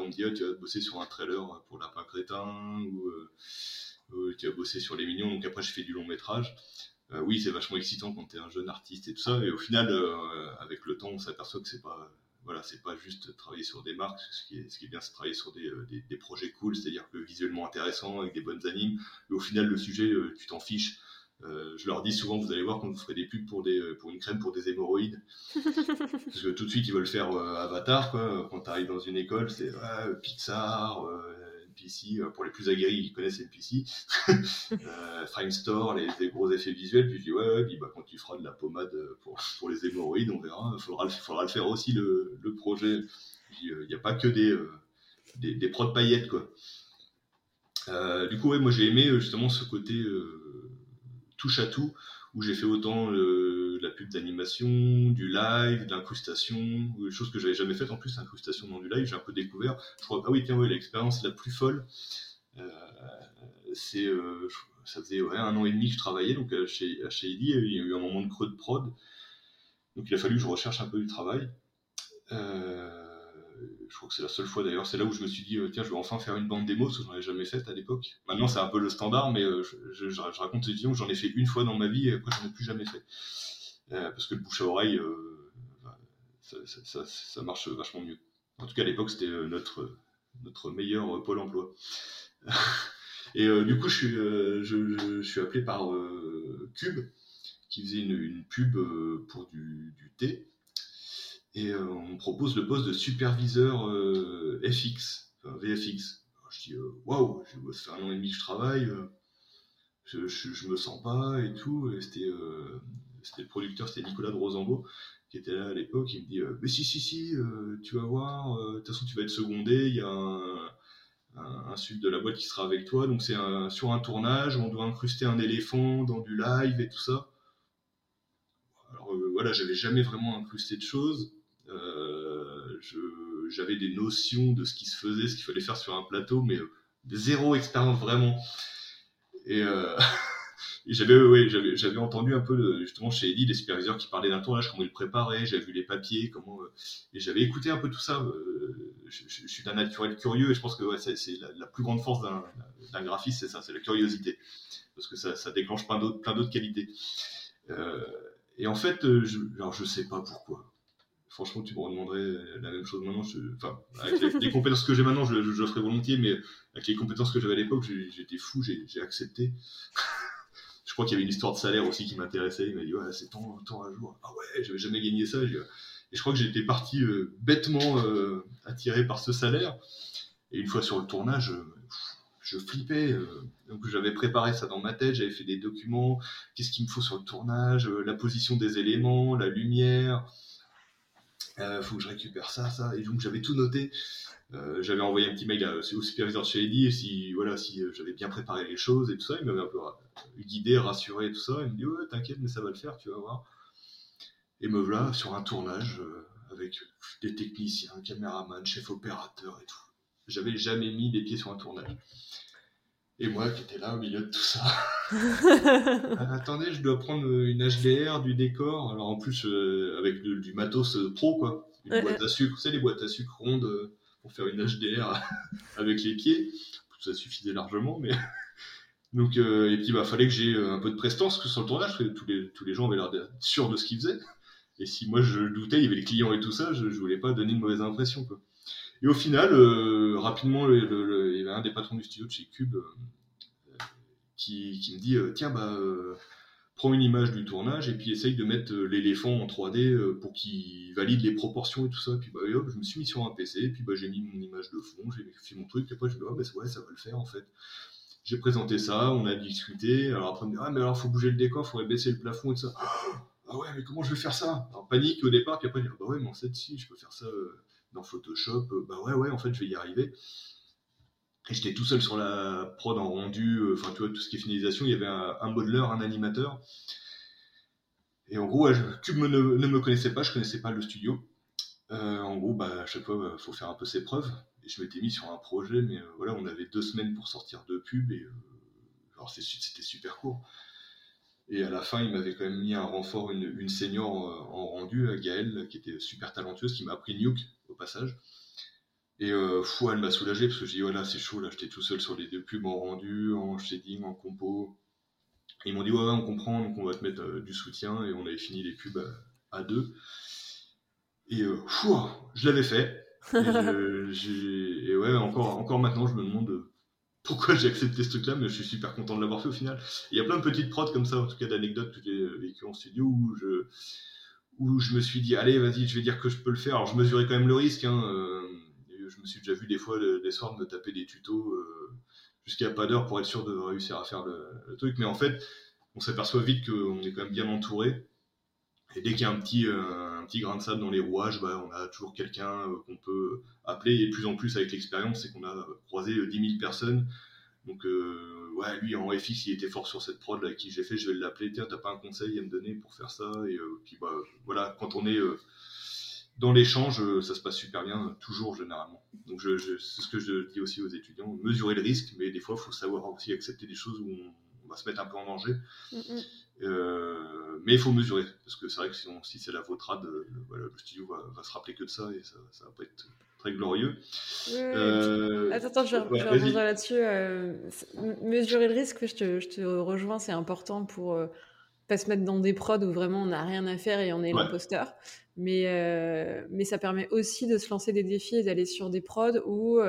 on me dit, tu vas bosser sur un trailer pour Lapin Crétin, ou tu vas bosser sur Les Mignons. Donc après, j'ai fait du long métrage. Oui, c'est vachement excitant quand tu es un jeune artiste et tout ça. Et au final, avec le temps, on s'aperçoit que c'est pas juste travailler sur des marques. Ce qui est bien, c'est travailler sur des projets cool, c'est-à-dire que visuellement intéressants, avec des bonnes animes. Et au final, le sujet, tu t'en fiches. Je leur dis souvent, vous allez voir quand vous ferez des pubs pour une crème pour des hémorroïdes, parce que tout de suite ils veulent faire Avatar, quoi. Quand t'arrives dans une école, c'est Pixar, NPC, pour les plus aguerris ils connaissent NPC, Frame Store, les gros effets visuels. Puis je dis quand tu feras de la pommade pour les hémorroïdes, on verra, faudra le faire aussi le projet. Il n'y a pas que des des prods paillettes, quoi. Du coup, ouais, moi j'ai aimé justement ce côté touche à tout, où j'ai fait autant de la pub d'animation, du live, de l'incrustation, chose que j'avais jamais faite en plus, l'incrustation dans du live, j'ai un peu découvert. Je crois, ah oui, tiens, ouais, l'expérience la plus folle, ça faisait un an et demi que je travaillais donc, chez Eddy, il y a eu un moment de creux de prod, donc il a fallu que je recherche un peu du travail. Je crois que c'est la seule fois d'ailleurs, c'est là où je me suis dit tiens, je vais enfin faire une bande démo, parce que j'en avais jamais faite à l'époque. Maintenant c'est un peu le standard, mais je raconte aux étudiants que j'en ai fait une fois dans ma vie et après j'en ai plus jamais fait, parce que le bouche à oreille ça marche vachement mieux. En tout cas à l'époque c'était notre meilleur pôle emploi. Et du coup je suis appelé par Cube, qui faisait une pub pour du thé. Et on me propose le poste de superviseur VFX. Alors, je dis waouh, ça fait un an et demi que je travaille, je me sens pas et tout. Et c'était le producteur, c'était Nicolas de Rosambeau, qui était là à l'époque. Il me dit mais si, tu vas voir, de toute façon tu vas être secondé, il y a un sub de la boîte qui sera avec toi, donc c'est sur un tournage, on doit incruster un éléphant dans du live et tout ça. Alors voilà, j'avais jamais vraiment incrusté de choses. J'avais des notions de ce qui se faisait, ce qu'il fallait faire sur un plateau, mais zéro expérience vraiment. Et, et j'avais entendu un peu justement chez Eddy, les superviseurs qui parlaient d'un tournage, comment ils le préparaient, j'avais vu les papiers, et j'avais écouté un peu tout ça. Je suis d'un naturel curieux, et je pense que c'est la plus grande force d'un graphiste, c'est ça, c'est la curiosité, parce que ça déclenche plein d'autres qualités. Et en fait, je sais pas pourquoi. Franchement, tu me redemanderais la même chose maintenant. Avec les compétences que j'ai maintenant, je le ferais volontiers, mais avec les compétences que j'avais à l'époque, j'étais fou, j'ai accepté. Je crois qu'il y avait une histoire de salaire aussi qui m'intéressait. Il m'a dit, ouais, c'est tant à jour. Ah ouais, j'avais jamais gagné ça. Et je crois que j'étais parti bêtement attiré par ce salaire. Et une fois sur le tournage, je flippais, donc j'avais préparé ça dans ma tête, j'avais fait des documents, qu'est-ce qu'il me faut sur le tournage, la position des éléments, la lumière, faut que je récupère ça, et donc j'avais tout noté, j'avais envoyé un petit mail au superviseur de chez Eddy, et si j'avais bien préparé les choses et tout ça, il m'avait un peu guidé, rassuré et tout ça, il me dit ouais t'inquiète mais ça va le faire, tu vas voir. Et me voilà sur un tournage avec des techniciens, caméraman, chef opérateur et tout. J'avais jamais mis les pieds sur un tournage. Et moi qui étais là au milieu de tout ça. Attendez, je dois prendre une HDR du décor. Alors en plus, avec du matos pro, quoi. Une boîte à sucre, vous savez, les boîtes à sucre rondes pour faire une HDR avec les pieds. Ça suffisait largement, mais. Donc, et puis, fallait que j'ai un peu de prestance sur le tournage, parce que tous les gens avaient l'air sûrs de ce qu'ils faisaient. Et si moi je doutais, il y avait les clients et tout ça, je voulais pas donner de mauvaise impression, quoi. Et au final, rapidement, il y avait un des patrons du studio de chez Cube qui me dit tiens, prends une image du tournage et puis essaye de mettre l'éléphant en 3D pour qu'il valide les proportions et tout ça. Et puis et hop, je me suis mis sur un PC, et puis j'ai mis mon image de fond, j'ai fait mon truc, et après je me dis ça va le faire en fait. J'ai présenté ça, on a discuté, alors après on me dit mais alors faut bouger le décor, il faudrait baisser le plafond et tout ça. Ah ouais, mais comment je vais faire ça? Alors panique au départ, puis après je dis mais en fait si, je peux faire ça. Dans Photoshop, en fait je vais y arriver. Et j'étais tout seul sur la prod en rendu, enfin tu vois, tout ce qui est finalisation, il y avait un modeleur, un animateur. Et en gros, Cube ne me connaissait pas, je connaissais pas le studio. En gros, à chaque fois, faut faire un peu ses preuves. Et je m'étais mis sur un projet, mais on avait 2 semaines pour sortir de pub, et alors c'était super court. Et à la fin, il m'avait quand même mis un renfort, une senior en rendu, Gaëlle, qui était super talentueuse, qui m'a appris Nuke, au passage. Et elle m'a soulagé, parce que j'ai dit, c'est chaud, là, j'étais tout seul sur les 2 pubs en rendu, en shading, en compo. Et ils m'ont dit, on comprend, donc on va te mettre du soutien, et on avait fini les pubs à 2. Et je l'avais fait. Et, encore maintenant, je me demande pourquoi j'ai accepté ce truc-là, mais je suis super content de l'avoir fait au final. Il y a plein de petites prods comme ça, en tout cas d'anecdotes que j'ai vécues en studio, où je me suis dit, allez, vas-y, je vais dire que je peux le faire. Alors, je mesurais quand même le risque. Je me suis déjà vu des fois, les soirs, me taper des tutos jusqu'à pas d'heure pour être sûr de réussir à faire le truc. Mais en fait, on s'aperçoit vite qu'on est quand même bien entouré. Et dès qu'il y a un petit grain de sable dans les rouages, bah, on a toujours quelqu'un qu'on peut appeler. Et de plus en plus, avec l'expérience, c'est qu'on a croisé 10 000 personnes. Donc, ouais, lui, en FX, il était fort sur cette prod là, qui j'ai fait. Je vais l'appeler. Tiens, t'as pas un conseil à me donner pour faire ça? Et puis, bah, voilà, quand on est dans l'échange, ça se passe super bien, toujours, généralement. Donc, c'est ce que je dis aussi aux étudiants. Mesurer le risque, mais des fois, il faut savoir aussi accepter des choses où on va se mettre un peu en danger. Mm-hmm. Mais il faut mesurer, parce que c'est vrai que si c'est la vautrade, voilà, le studio va se rappeler que de ça, et ça va pas être très glorieux. Oui, attends, je vais rebondir là-dessus. Mesurer le risque, je te rejoins, c'est important pour pas se mettre dans des prods où vraiment on n'a rien à faire et on est l'imposteur. Mais ça permet aussi de se lancer des défis et d'aller sur des prods où,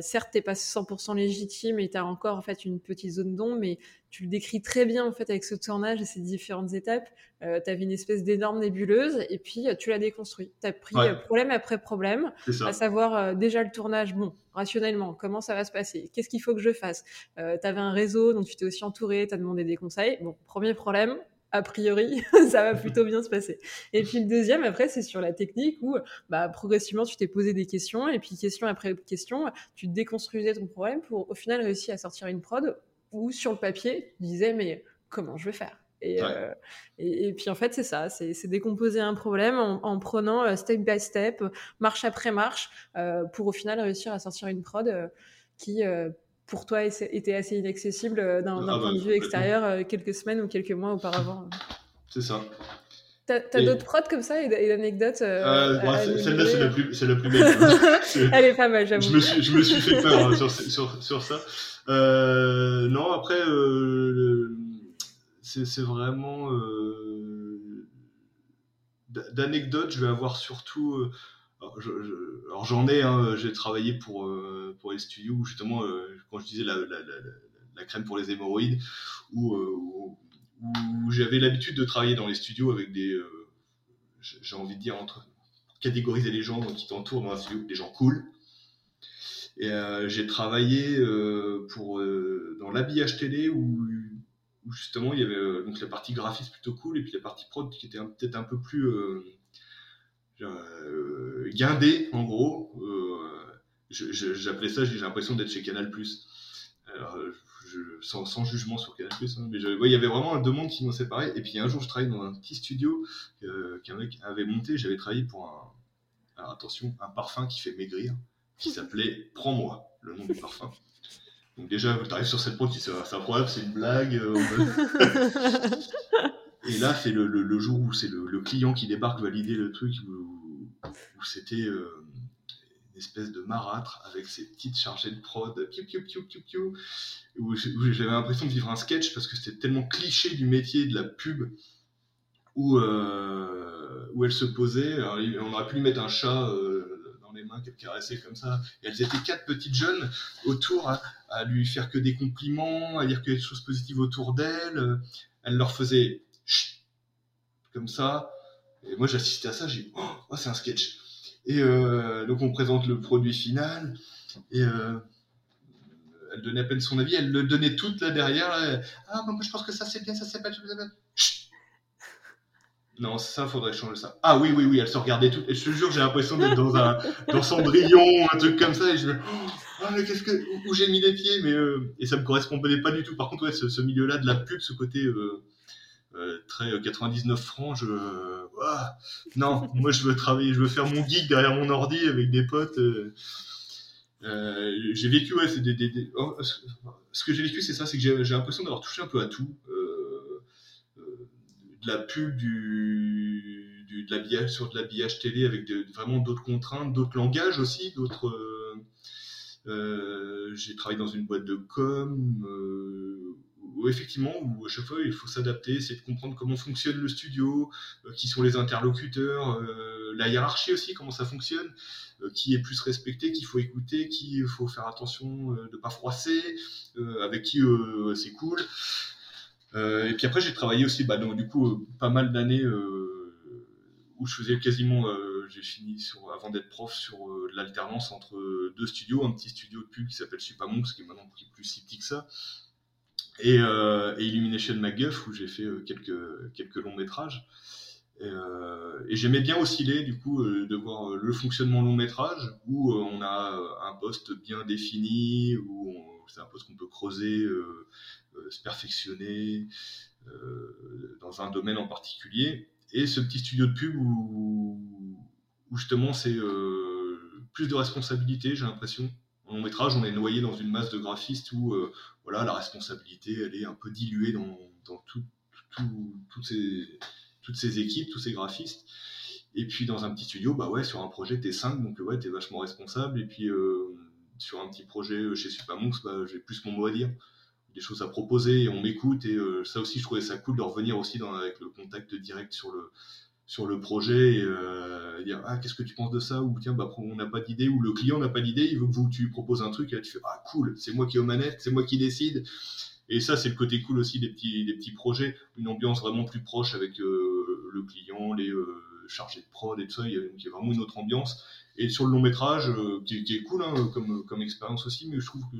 certes, t'es pas 100% légitime et t'as encore en fait une petite zone d'ombre, mais tu le décris très bien en fait avec ce tournage et ces différentes étapes. T'avais une espèce d'énorme nébuleuse et puis tu l'as déconstruit. T'as pris problème après problème, à savoir déjà le tournage, bon, rationnellement, comment ça va se passer? Qu'est-ce qu'il faut que je fasse? T'avais un réseau, donc tu t'es aussi entouré, t'as demandé des conseils. Bon, premier problème. A priori, ça va plutôt bien se passer. Et puis le deuxième, après, c'est sur la technique où bah, progressivement, tu t'es posé des questions et puis question après question, tu déconstruisais ton problème pour au final réussir à sortir une prod où sur le papier, tu disais « mais comment je vais faire ?» et puis en fait, c'est ça, c'est décomposer un problème en prenant step by step, marche après marche, pour au final réussir à sortir une prod qui... pour toi, était assez inaccessible d'un point de vue extérieur quelques semaines ou quelques mois auparavant. C'est ça. T'as d'autres prods comme ça et d'anecdotes celle-là, c'est la plus belle. Elle est pas mal, j'avoue. Je me suis fait peur sur ça. Non, après, c'est vraiment... d'anecdotes, je vais avoir surtout... Alors j'en ai, hein, j'ai travaillé pour les studios où justement, quand je disais la crème pour les hémorroïdes, où j'avais l'habitude de travailler dans les studios avec des, j'ai envie de dire, entre catégoriser les gens qui t'entourent dans un studio, des gens cool. Et j'ai travaillé dans l'habillage télé où justement il y avait donc la partie graphisme plutôt cool et puis la partie prod qui était peut-être un peu plus... guindé en gros, j'appelais ça, j'ai l'impression d'être chez Canal+. Alors, sans jugement sur Canal+, hein, mais il y avait vraiment une demande qui m'en séparait. Et puis un jour, je travaillais dans un petit studio qu'un mec avait monté. J'avais travaillé pour un parfum qui fait maigrir, qui s'appelait Prends-moi, le nom du parfum. Donc déjà, tu arrives sur cette prod, tu dis c'est improbable, c'est une blague. Et là, c'est le jour où c'est le client qui débarque valider le truc, où c'était une espèce de marâtre avec ses petites chargées de prod, où j'avais l'impression de vivre un sketch parce que c'était tellement cliché du métier de la pub où elle se posait. Alors, on aurait pu lui mettre un chat dans les mains qu'elle caressait comme ça. Et elles étaient 4 petites jeunes autour à lui faire que des compliments, à dire que des choses positives autour d'elle. Elle leur faisait... comme ça, et moi j'assistais à ça, j'ai dit « oh, c'est un sketch ». Et donc on présente le produit final, et elle donnait à peine son avis, elle le donnait toute là derrière, là. Ah bah, moi je pense que ça c'est bien, ça c'est pas... Chut. Non, ça, faudrait changer ça. Ah oui, elle se regardait toutes, et je te jure, j'ai l'impression d'être dans Cendrillon, un truc comme ça, et je me dis « oh, mais où j'ai mis les pieds ?» mais et ça me correspondait pas du tout. Par contre, ouais, ce milieu-là de la pub, ce côté... très 99 francs, non, moi je veux travailler, je veux faire mon geek derrière mon ordi avec des potes. J'ai vécu, ce que j'ai vécu, c'est ça, c'est que j'ai l'impression d'avoir touché un peu à tout, de la pub, de l'habillage, sur de l'habillage télé avec vraiment d'autres contraintes, d'autres langages aussi, d'autres. J'ai travaillé dans une boîte de com. Effectivement, où à chaque fois il faut s'adapter, essayer de comprendre comment fonctionne le studio, qui sont les interlocuteurs, la hiérarchie aussi, comment ça fonctionne, qui est plus respecté, qu'il faut écouter, qui faut faire attention de ne pas froisser, avec qui c'est cool. Et puis après j'ai travaillé aussi, pas mal d'années où je faisais quasiment, j'ai fini avant d'être prof sur de l'alternance entre deux studios, un petit studio de pub qui s'appelle Supamon, qui est maintenant plus si petit que ça. Et Illumination McGuff, où j'ai fait quelques longs métrages. Et j'aimais bien osciller, du coup, de voir le fonctionnement long métrage, où on a un poste bien défini, où c'est un poste qu'on peut creuser, se perfectionner dans un domaine en particulier. Et ce petit studio de pub où justement c'est plus de responsabilité, j'ai l'impression. En long métrage, on est noyé dans une masse de graphistes où voilà, la responsabilité elle est un peu diluée dans toutes ces équipes, tous ces graphistes. Et puis dans un petit studio, bah ouais, sur un projet, t'es 5, donc ouais, t'es vachement responsable. Et puis sur un petit projet chez Supamon, bah, j'ai plus mon mot à dire, des choses à proposer, et on m'écoute. Et ça aussi, je trouvais ça cool de revenir aussi avec le contact direct sur le projet et dire « Ah, qu'est-ce que tu penses de ça ?» ou « Tiens, bah, on n'a pas d'idée » ou « Le client n'a pas d'idée, il veut que tu proposes un truc. » Et là, tu fais « Ah, cool, c'est moi qui ai aux manettes, c'est moi qui décide. » Et ça, c'est le côté cool aussi des petits projets. Une ambiance vraiment plus proche avec le client, les chargés de prod et tout ça. Il y a vraiment une autre ambiance. Et sur le long métrage, qui est cool hein, comme expérience aussi, mais je trouve que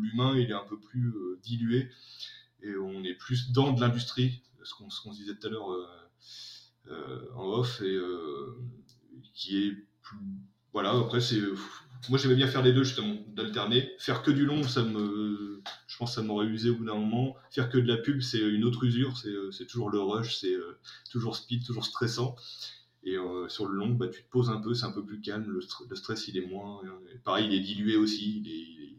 l'humain, il est un peu plus dilué. Et on est plus dans de l'industrie, ce qu'on se disait tout à l'heure en off, et qui est plus... Voilà, après, c'est... Moi, j'aimais bien faire les deux, justement, d'alterner. Faire que du long, je pense que ça m'aurait usé au bout d'un moment. Faire que de la pub, c'est une autre usure, c'est toujours le rush, c'est toujours speed, toujours stressant. Et sur le long, bah, tu te poses un peu, c'est un peu plus calme, le stress, il est moins... pareil, il est dilué aussi,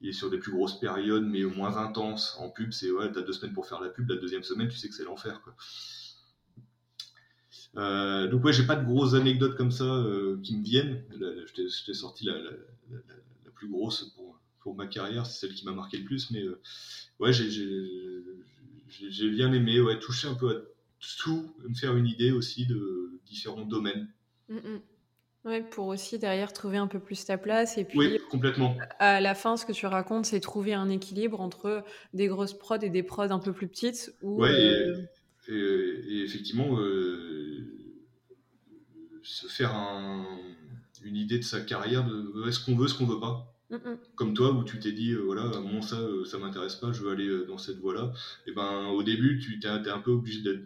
il est sur des plus grosses périodes, mais moins intense. En pub, c'est, ouais, t'as 2 semaines pour faire la pub, la deuxième semaine, tu sais que c'est l'enfer, quoi. Donc ouais, j'ai pas de grosses anecdotes comme ça qui me viennent. Je t'ai sorti la plus grosse pour ma carrière, c'est celle qui m'a marqué le plus. Mais ouais, j'ai bien aimé toucher un peu à tout, me faire une idée aussi de différents domaines. Mm-hmm. Ouais, pour aussi derrière trouver un peu plus ta place. Et puis, oui, complètement. À la fin, ce que tu racontes, c'est trouver un équilibre entre des grosses prods et des prods un peu plus petites. Où, ouais. Et effectivement, se faire une idée de sa carrière, de ce qu'on veut pas. Mm-mm. Comme toi, où tu t'es dit, voilà, bon, ça m'intéresse pas, je veux aller dans cette voie-là. Et ben, au début, tu t'es un peu obligé d'être,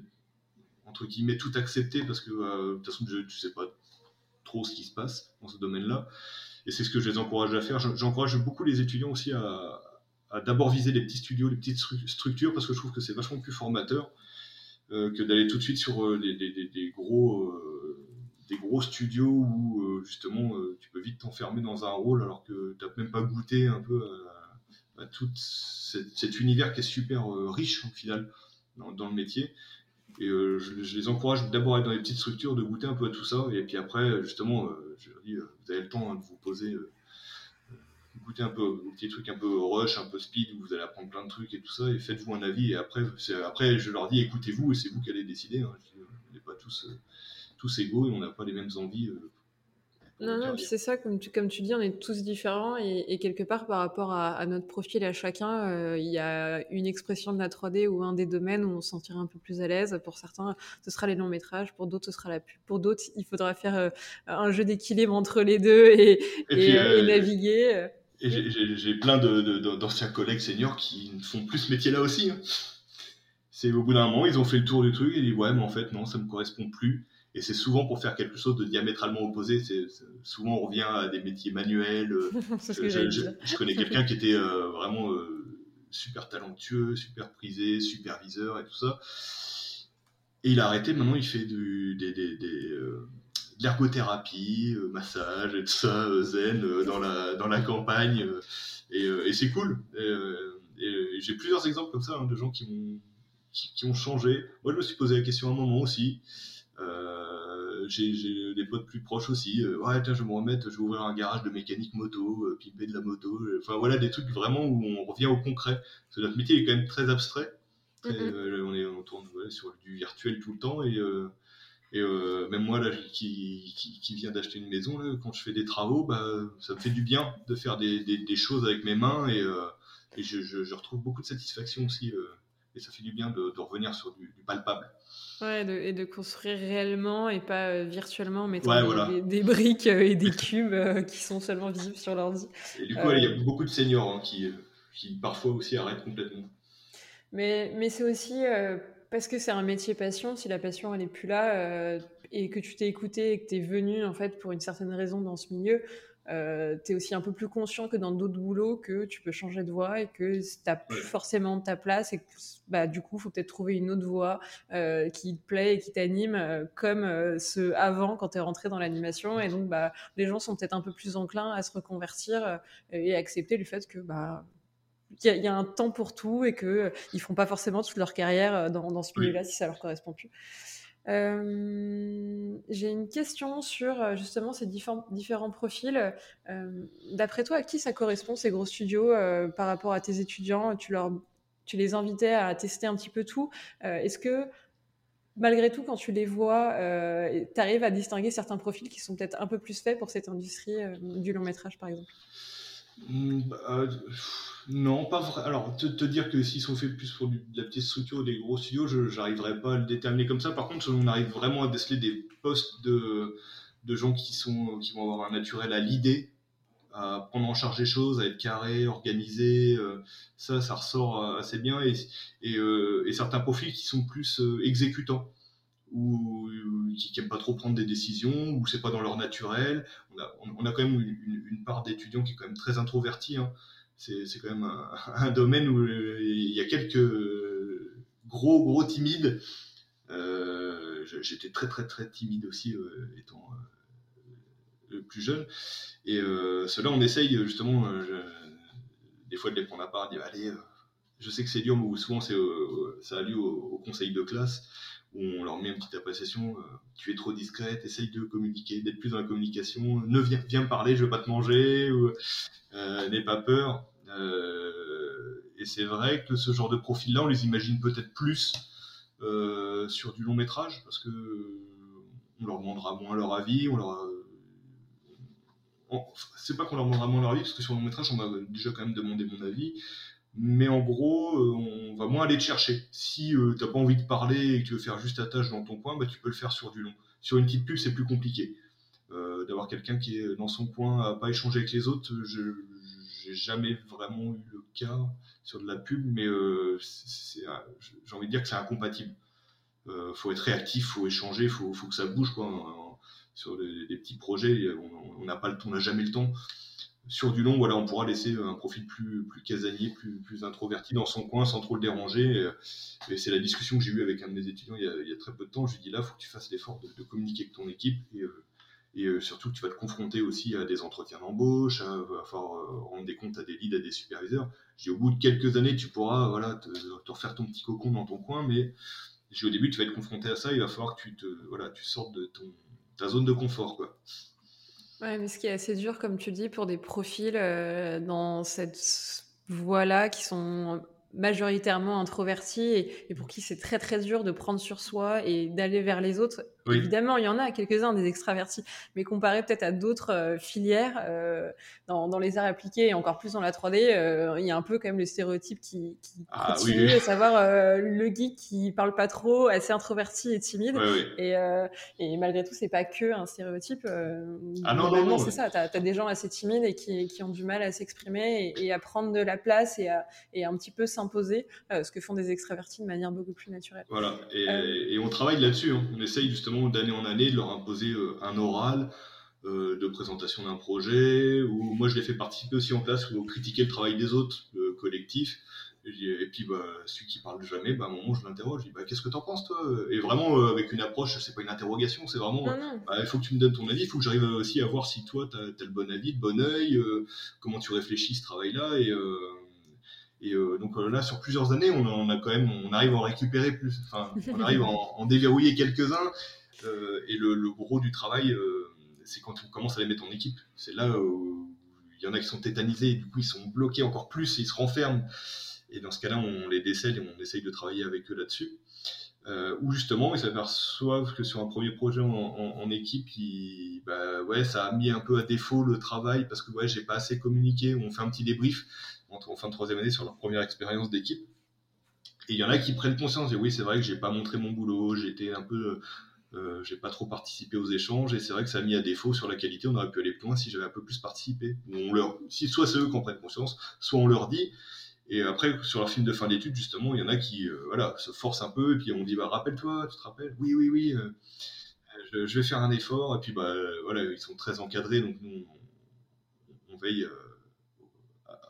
entre guillemets, tout accepter, parce que de toute façon, tu sais pas trop ce qui se passe dans ce domaine-là. Et c'est ce que je les encourage à faire. J'encourage beaucoup les étudiants aussi à d'abord viser les petits studios, les petites structures, parce que je trouve que c'est vachement plus formateur. Que d'aller tout de suite sur des gros studios où justement tu peux vite t'enfermer dans un rôle alors que t'as même pas goûté un peu à tout cet univers qui est super riche au final dans le métier. Et je les encourage d'abord à être dans les petites structures, de goûter un peu à tout ça, et puis après justement je leur dis vous avez le temps hein, de vous poser, goûtez un peu des petits trucs un peu rush, un peu speed, où vous allez apprendre plein de trucs et tout ça, et faites-vous un avis. Et après je leur dis écoutez-vous, et c'est vous qui allez décider. Hein. On n'est pas tous égaux, et on n'a pas les mêmes envies. Non, c'est ça, comme tu dis, on est tous différents, et quelque part par rapport à notre profil à chacun, il y a une expression de la 3D ou un des domaines où on se sentira un peu plus à l'aise. Pour certains, ce sera les longs métrages, pour d'autres, ce sera la pub, pour d'autres, il faudra faire un jeu d'équilibre entre les deux et naviguer. Et j'ai plein d'anciens collègues seniors qui ne font plus ce métier-là aussi. Hein. C'est au bout d'un moment, ils ont fait le tour du truc et ils disent ouais, mais en fait, non, ça ne me correspond plus. Et c'est souvent pour faire quelque chose de diamétralement opposé. Souvent, on revient à des métiers manuels. Je connais quelqu'un qui était vraiment super talentueux, super prisé, superviseur et tout ça. Et il a arrêté. Maintenant, il fait de l'ergothérapie, massage et tout ça, zen, dans la campagne, et c'est cool. Et j'ai plusieurs exemples comme ça, hein, de gens qui ont changé. Moi, je me suis posé la question à un moment aussi. J'ai des potes plus proches aussi. Ouais, tiens, je vais me remettre, je vais ouvrir un garage de mécanique moto, pimper de la moto. Enfin, voilà, des trucs vraiment où on revient au concret. Parce que notre métier est quand même très abstrait. Très, on tourne sur du virtuel tout le temps, et même moi là, qui viens d'acheter une maison là, quand je fais des travaux, bah, ça me fait du bien de faire des choses avec mes mains, et je retrouve beaucoup de satisfaction aussi, et ça fait du bien de revenir sur du palpable. Ouais, et de construire réellement et pas virtuellement en mettant des briques et des cubes qui sont seulement visibles sur l'ordi. Et du coup, il y a beaucoup de seniors hein, qui parfois aussi arrêtent complètement. Mais c'est aussi parce que c'est un métier passion, si la passion elle est plus là et que tu t'es écouté et que t'es venu en fait pour une certaine raison dans ce milieu, t'es aussi un peu plus conscient que dans d'autres boulots que tu peux changer de voie et que t'as plus forcément ta place et que bah, du coup faut peut-être trouver une autre voie qui te plaît et qui t'anime comme ce avant quand t'es rentré dans l'animation, et donc bah, les gens sont peut-être un peu plus enclins à se reconvertir et à accepter le fait que bah, il y a un temps pour tout et qu'ils ne font pas forcément toute leur carrière dans ce milieu-là si ça ne leur correspond plus. J'ai une question sur justement ces différents profils. D'après toi, à qui ça correspond ces gros studios par rapport à tes étudiants ? Tu les invitais à tester un petit peu tout. Est-ce que malgré tout, quand tu les vois, tu arrives à distinguer certains profils qui sont peut-être un peu plus faits pour cette industrie du long métrage par exemple ? Non, pas vraiment. Alors, te dire que s'ils sont faits plus pour de la petite structure ou des gros studios, je n'arriverai pas à le déterminer comme ça. Par contre, on arrive vraiment à déceler des postes de gens qui vont avoir un naturel à l'idée, à prendre en charge les choses, à être carré, organisé. Ça ressort assez bien. Et certains profils qui sont plus exécutants, ou qui n'aiment pas trop prendre des décisions, ou c'est pas dans leur naturel. On a quand même une part d'étudiants qui est quand même très introvertie, hein. C'est quand même un domaine où il y a quelques gros timides. J'étais très très très timide aussi étant le plus jeune, et ceux-là on essaye justement des fois de les prendre à part, dire allez, je sais que c'est dur, mais souvent ça a lieu au conseil de classe, où on leur met une petite appréciation, tu es trop discrète, essaye de communiquer, d'être plus dans la communication, ne viens me parler, je ne veux pas te manger, ou n'aie pas peur. Et c'est vrai que ce genre de profil-là, on les imagine peut-être plus sur du long métrage, parce qu'on leur demandera moins leur avis, c'est pas qu'on leur demandera moins leur avis, parce que sur le long métrage, on m'a déjà quand même demandé mon avis. Mais en gros, on va moins aller te chercher. Si tu n'as pas envie de parler et que tu veux faire juste ta tâche dans ton coin, bah, tu peux le faire sur du long. Sur une petite pub, c'est plus compliqué. D'avoir quelqu'un qui est dans son coin à ne pas échanger avec les autres, je n'ai jamais vraiment eu le cas sur de la pub, mais j'ai envie de dire que c'est incompatible. Faut être réactif, faut échanger, faut que ça bouge, quoi. Sur les petits projets, on n'a jamais le temps. Sur du long, voilà, on pourra laisser un profil plus casanier, plus introverti dans son coin sans trop le déranger. Et c'est la discussion que j'ai eue avec un de mes étudiants il y a très peu de temps. Je lui ai dit, là, il faut que tu fasses l'effort de communiquer avec ton équipe, et surtout que tu vas te confronter aussi à des entretiens d'embauche, à falloir rendre des comptes à des leads, à des superviseurs. J'ai dit, au bout de quelques années, tu pourras voilà, te refaire ton petit cocon dans ton coin, mais au début, tu vas être confronté à ça. Il va falloir que tu sortes de ta zone de confort, quoi. Ouais, mais ce qui est assez dur, comme tu dis, pour des profils dans cette voie-là qui sont majoritairement introvertis et pour qui c'est très très dur de prendre sur soi et d'aller vers les autres. Oui. Évidemment, il y en a quelques-uns des extravertis, mais comparé peut-être à d'autres filières dans les arts appliqués et encore plus dans la 3D, il y a un peu quand même le stéréotype qui continue, oui. À savoir le geek qui parle pas trop, assez introverti et timide. Oui. Et malgré tout, c'est pas que un stéréotype. Non, c'est ça. T'as des gens assez timides et qui ont du mal à s'exprimer et à prendre de la place et un petit peu s'imposer, ce que font des extravertis de manière beaucoup plus naturelle. Voilà. Et on travaille là-dessus. Hein. On essaye justement d'année en année de leur imposer un oral de présentation d'un projet, ou moi je les fais participer aussi en classe pour critiquer le travail des autres, le collectif, et puis bah, celui qui parle jamais, bah, à un moment je l'interroge, je dis bah, qu'est-ce que t'en penses toi, et vraiment avec une approche, c'est pas une interrogation, c'est vraiment bah, il faut que tu me donnes ton avis, il faut que j'arrive aussi à voir si toi t'as le bon avis, le bon œil, comment tu réfléchis ce travail là, et donc là, sur plusieurs années, on arrive à en récupérer plus. Enfin, on arrive à en déverrouiller quelques-uns. Et le gros du travail, c'est quand on commence à les mettre en équipe. C'est là où il y en a qui sont tétanisés, et du coup, ils sont bloqués encore plus, et ils se renferment. Et dans ce cas-là, on les décèle et on essaye de travailler avec eux là-dessus. Où justement, ils s'aperçoivent que sur un premier projet en équipe, ça a mis un peu à défaut le travail, parce que j'ai pas assez communiqué. On fait un petit débrief en fin de troisième année sur leur première expérience d'équipe, et il y en a qui prennent conscience et oui, c'est vrai que j'ai pas montré mon boulot, j'étais un peu j'ai pas trop participé aux échanges, et c'est vrai que ça a mis à défaut sur la qualité, on aurait pu aller plus loin si j'avais un peu plus participé. Soit c'est eux qui en prennent conscience, soit on leur dit, Et après, sur leur film de fin d'études, justement, il y en a qui se forcent un peu, et puis on dit bah, rappelle-toi, tu te rappelles ? Oui, je vais faire un effort. Et puis, ils sont très encadrés, donc nous, on veille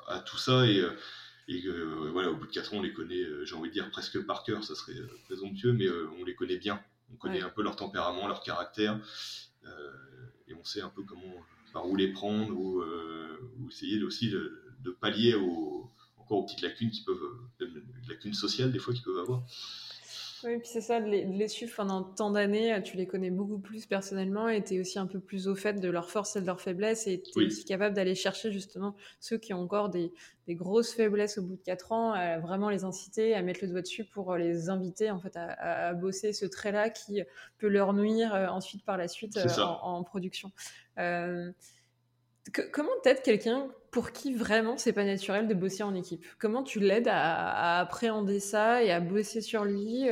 à tout ça. Et au bout de 4 ans, on les connaît, j'ai envie de dire presque par cœur, ça serait présomptueux, mais on les connaît bien. On connaît un peu leur tempérament, leur caractère, et on sait un peu comment, par où les prendre, ou essayer aussi de pallier aux petites lacunes qui peuvent, lacunes sociales des fois qu'ils peuvent avoir. Oui, et puis c'est ça, de les suivre pendant tant d'années, tu les connais beaucoup plus personnellement et tu es aussi un peu plus au fait de leurs forces et de leurs faiblesses, et tu es aussi capable d'aller chercher justement ceux qui ont encore des grosses faiblesses au bout de 4 ans, à vraiment les inciter, à mettre le doigt dessus pour les inviter en fait à bosser ce trait-là qui peut leur nuire ensuite par la suite en production. Comment t'aides quelqu'un pour qui vraiment c'est pas naturel de bosser en équipe ? Comment tu l'aides à appréhender ça et à bosser sur lui ?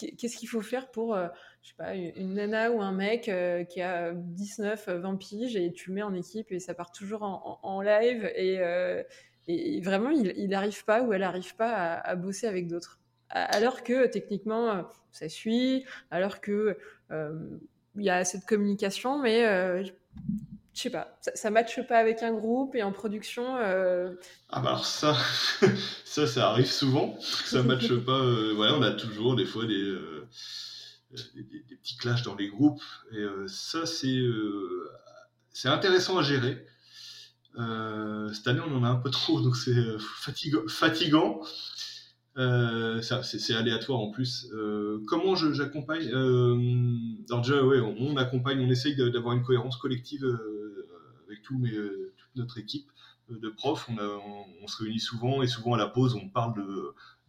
Qu'est-ce qu'il faut faire pour, je sais pas, une nana ou un mec qui a 19, 20 piges et tu le mets en équipe et ça part toujours en live et vraiment il n'arrive pas ou elle n'arrive pas à bosser avec d'autres ? Alors que techniquement ça suit, alors que il y a assez de communication, mais je sais pas, ça matche pas avec un groupe et en production. Ah bah alors ça arrive souvent. Ça matche pas. On a toujours des fois des petits clashs dans les groupes. Et ça c'est intéressant à gérer. Cette année on en a un peu trop, donc c'est fatigant. C'est aléatoire en plus. Comment j'accompagne alors déjà, on accompagne, on essaye d'avoir une cohérence collective avec toute notre équipe de profs. On se réunit souvent, et souvent à la pause, on parle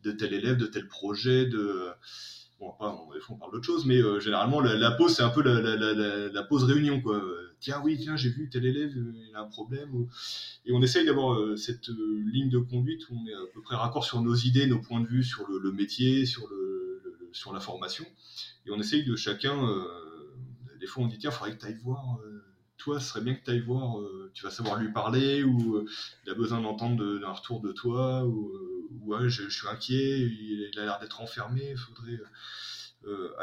de tel élève, de tel projet, des fois on parle d'autre chose, mais généralement la pause, c'est un peu la pause réunion, quoi. Tiens, j'ai vu tel élève, il a un problème. Et on essaye d'avoir cette ligne de conduite où on est à peu près raccord sur nos idées, nos points de vue sur le métier, sur la formation. Et on essaye de chacun, des fois on dit, tiens, il faudrait que tu ailles voir, toi, ce serait bien que tu ailles voir, tu vas savoir lui parler, ou il a besoin d'entendre d'un retour de toi, ou je suis inquiet, il a l'air d'être enfermé, il faudrait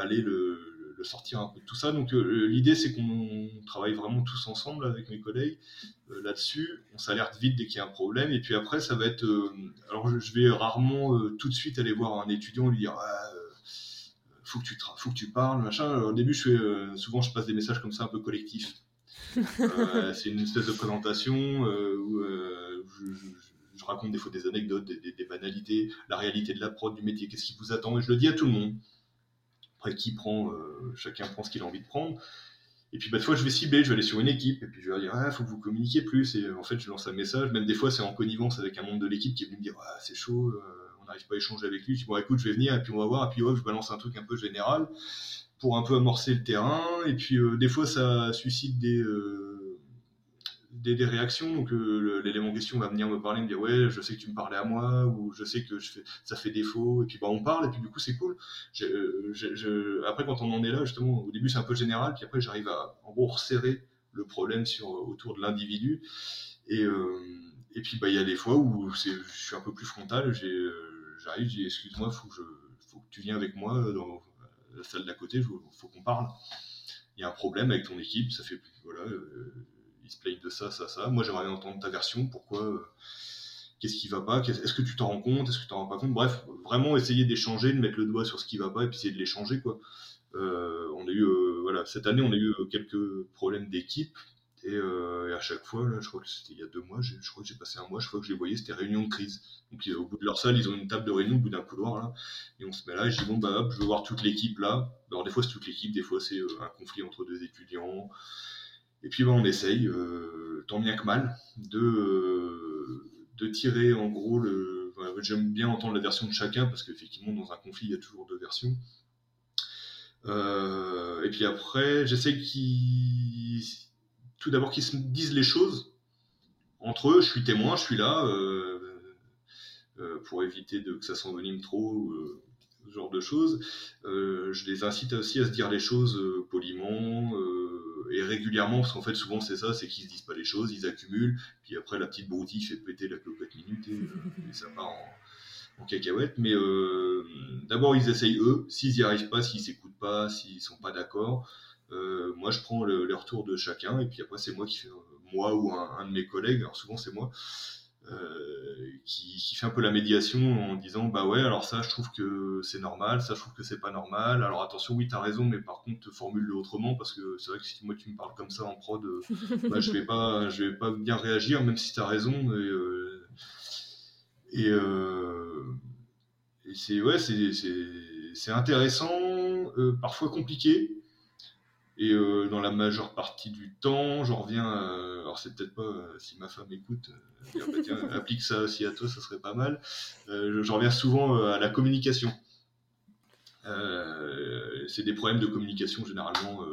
aller le sortir un peu de tout ça. Donc l'idée, c'est qu'on travaille vraiment tous ensemble avec mes collègues là-dessus. On s'alerte vite dès qu'il y a un problème, et puis après ça va être alors je vais rarement tout de suite aller voir un étudiant et lui dire faut que tu parles, machin. Alors, au début souvent je passe des messages comme ça un peu collectifs. C'est une espèce de présentation où je raconte des fois des anecdotes, des banalités, la réalité de la prod, du métier, qu'est-ce qui vous attend, et je le dis à tout le monde. Après, chacun prend ce qu'il a envie de prendre. Et puis, des fois, je vais cibler, je vais aller sur une équipe, et puis je vais dire, faut que vous communiquiez plus. Et en fait, je lance un message. Même des fois, c'est en connivence avec un membre de l'équipe qui est venu me dire, c'est chaud, on n'arrive pas à échanger avec lui. Je dis, bon, écoute, je vais venir, et puis on va voir. Et puis, je balance un truc un peu général pour un peu amorcer le terrain. Et puis, des fois, ça suscite des réactions. Donc, l'élément en question va venir me parler, me dire, je sais que tu me parlais à moi, ou je sais que ça fait défaut. Et puis, on parle, et puis, du coup, c'est cool. Après, quand on en est là, justement, au début, c'est un peu général. Puis après, j'arrive à, en gros, resserrer le problème autour de l'individu. Et puis, il y a des fois où je suis un peu plus frontal. J'arrive, je dis, excuse-moi, faut que tu viennes avec moi dans la salle d'à côté, faut qu'on parle. Il y a un problème avec ton équipe, ça fait... ils se plaignent de ça. Moi, j'aimerais bien entendre ta version. Pourquoi qu'est-ce qui va pas ? Est-ce que tu t'en rends compte ? Est-ce que tu t'en rends pas compte ? Bref, vraiment essayer d'échanger, de mettre le doigt sur ce qui va pas et puis essayer de l'échanger, quoi. On a eu, cette année, on a eu quelques problèmes d'équipe. Et à chaque fois, là, je crois que c'était il y a 2 mois, je crois que j'ai passé un mois, je crois que je les voyais, c'était réunion de crise. Donc, au bout de leur salle, ils ont une table de réunion au bout d'un couloir, là. Et on se met là, et je dis, bon, hop, je veux voir toute l'équipe, là. Alors, des fois, c'est toute l'équipe, des fois, c'est un conflit entre 2 étudiants. Et puis on essaye, tant bien que mal, de tirer en gros j'aime bien entendre la version de chacun, parce qu'effectivement dans un conflit il y a toujours 2 versions. Et puis après j'essaie tout d'abord qu'ils se disent les choses entre eux, je suis témoin, je suis là, pour éviter que ça s'envenime trop, ce genre de choses. Je les incite aussi à se dire les choses poliment, et régulièrement, parce qu'en fait, souvent, c'est ça, c'est qu'ils se disent pas les choses, ils accumulent, puis après, la petite broutille fait péter la cloquette minute et ça part en cacahuète. Mais d'abord, ils essayent eux. S'ils y arrivent pas, s'ils s'écoutent pas, s'ils sont pas d'accord, moi, je prends le retour de chacun, et puis après, c'est moi qui fais, moi ou un de mes collègues, alors souvent, c'est moi, qui fait un peu la médiation en disant bah ouais alors ça je trouve que c'est normal, ça je trouve que c'est pas normal, alors attention oui t'as raison mais par contre formule-le autrement parce que c'est vrai que si moi tu me parles comme ça en prod bah, je vais pas bien réagir même si t'as raison et c'est ouais c'est intéressant parfois compliqué. Et dans la majeure partie du temps, j'en reviens. Alors c'est peut-être pas si ma femme écoute, dire, bah, tiens, applique ça aussi à toi, ça serait pas mal. J'en reviens souvent à la communication. C'est des problèmes de communication généralement.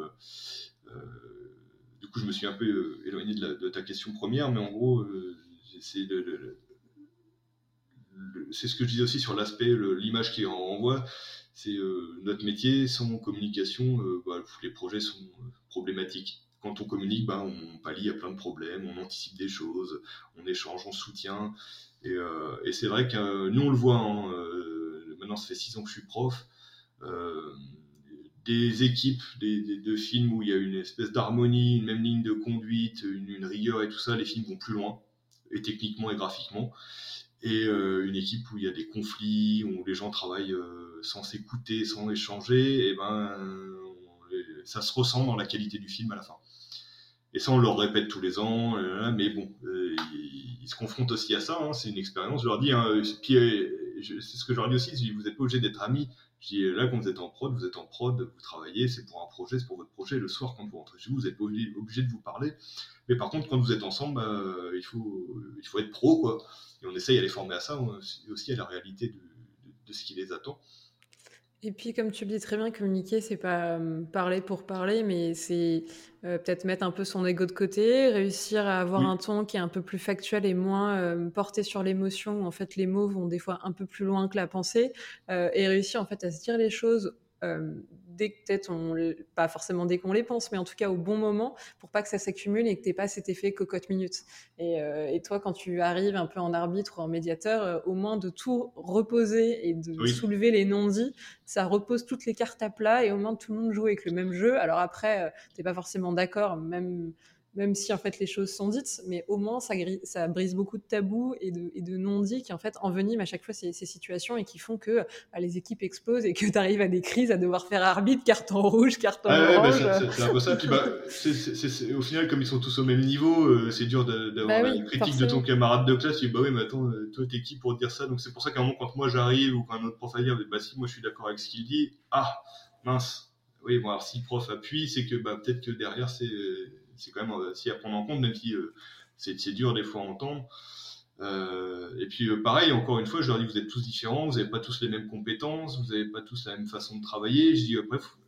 Du coup, je me suis un peu éloigné de ta question première, mais en gros, c'est c'est ce que je disais aussi sur l'aspect, l'image qui en envoie. C'est notre métier, sans communication, les projets sont problématiques. Quand on communique, on pallie à plein de problèmes, on anticipe des choses, on échange, on soutient. Et c'est vrai que nous, on le voit, maintenant ça fait 6 ans que je suis prof, des équipes de films où il y a une espèce d'harmonie, une même ligne de conduite, une rigueur et tout ça, les films vont plus loin, et techniquement et graphiquement. Et une équipe où il y a des conflits, où les gens travaillent sans s'écouter, sans échanger, et ça se ressent dans la qualité du film à la fin. Et ça, on leur répète tous les ans, mais bon, ils se confrontent aussi à ça, hein, c'est une expérience. Je leur dis, c'est ce que je leur dis aussi, je dis, vous n'êtes pas obligés d'être amis. Je dis, là, quand vous êtes en prod, vous travaillez, c'est pour un projet, c'est pour votre projet. Le soir, quand vous rentrez chez vous, vous n'êtes pas obligés de vous parler. Mais par contre, quand vous êtes ensemble, il faut être pro, quoi. Et on essaye à les former à ça, aussi à la réalité de ce qui les attend. Et puis, comme tu le dis très bien, communiquer, c'est pas parler pour parler, mais c'est peut-être mettre un peu son ego de côté, réussir à avoir un ton qui est un peu plus factuel et moins porté sur l'émotion. En fait, les mots vont des fois un peu plus loin que la pensée et réussir en fait à se dire les choses dès que peut-être pas forcément dès qu'on les pense, mais en tout cas au bon moment pour pas que ça s'accumule et que t'aies pas cet effet cocotte minute. Et toi, quand tu arrives un peu en arbitre ou en médiateur, au moins de tout reposer et de soulever les non-dits, ça repose toutes les cartes à plat et au moins tout le monde joue avec le même jeu. Alors après, t'es pas forcément d'accord, même si en fait les choses sont dites, mais au moins ça brise beaucoup de tabous et de non-dits qui en fait enveniment à chaque fois ces situations et qui font que les équipes explosent et que tu arrives à des crises à devoir faire arbitre, carton rouge, carton orange. C'est un peu ça. Puis au final, comme ils sont tous au même niveau, c'est dur d'avoir une critique forcément de ton camarade de classe. Tu dis, mais attends, toi t'es qui pour dire ça? Donc c'est pour ça qu'à un moment, quand moi j'arrive ou quand un autre prof va dire, si moi je suis d'accord avec ce qu'il dit, mince. Oui, bon, alors si le prof appuie, c'est que peut-être que derrière c'est quand même aussi à prendre en compte, même si c'est dur des fois à entendre. Et puis pareil, encore une fois, je leur dis, vous êtes tous différents, vous n'avez pas tous les mêmes compétences, vous n'avez pas tous la même façon de travailler. Je dis,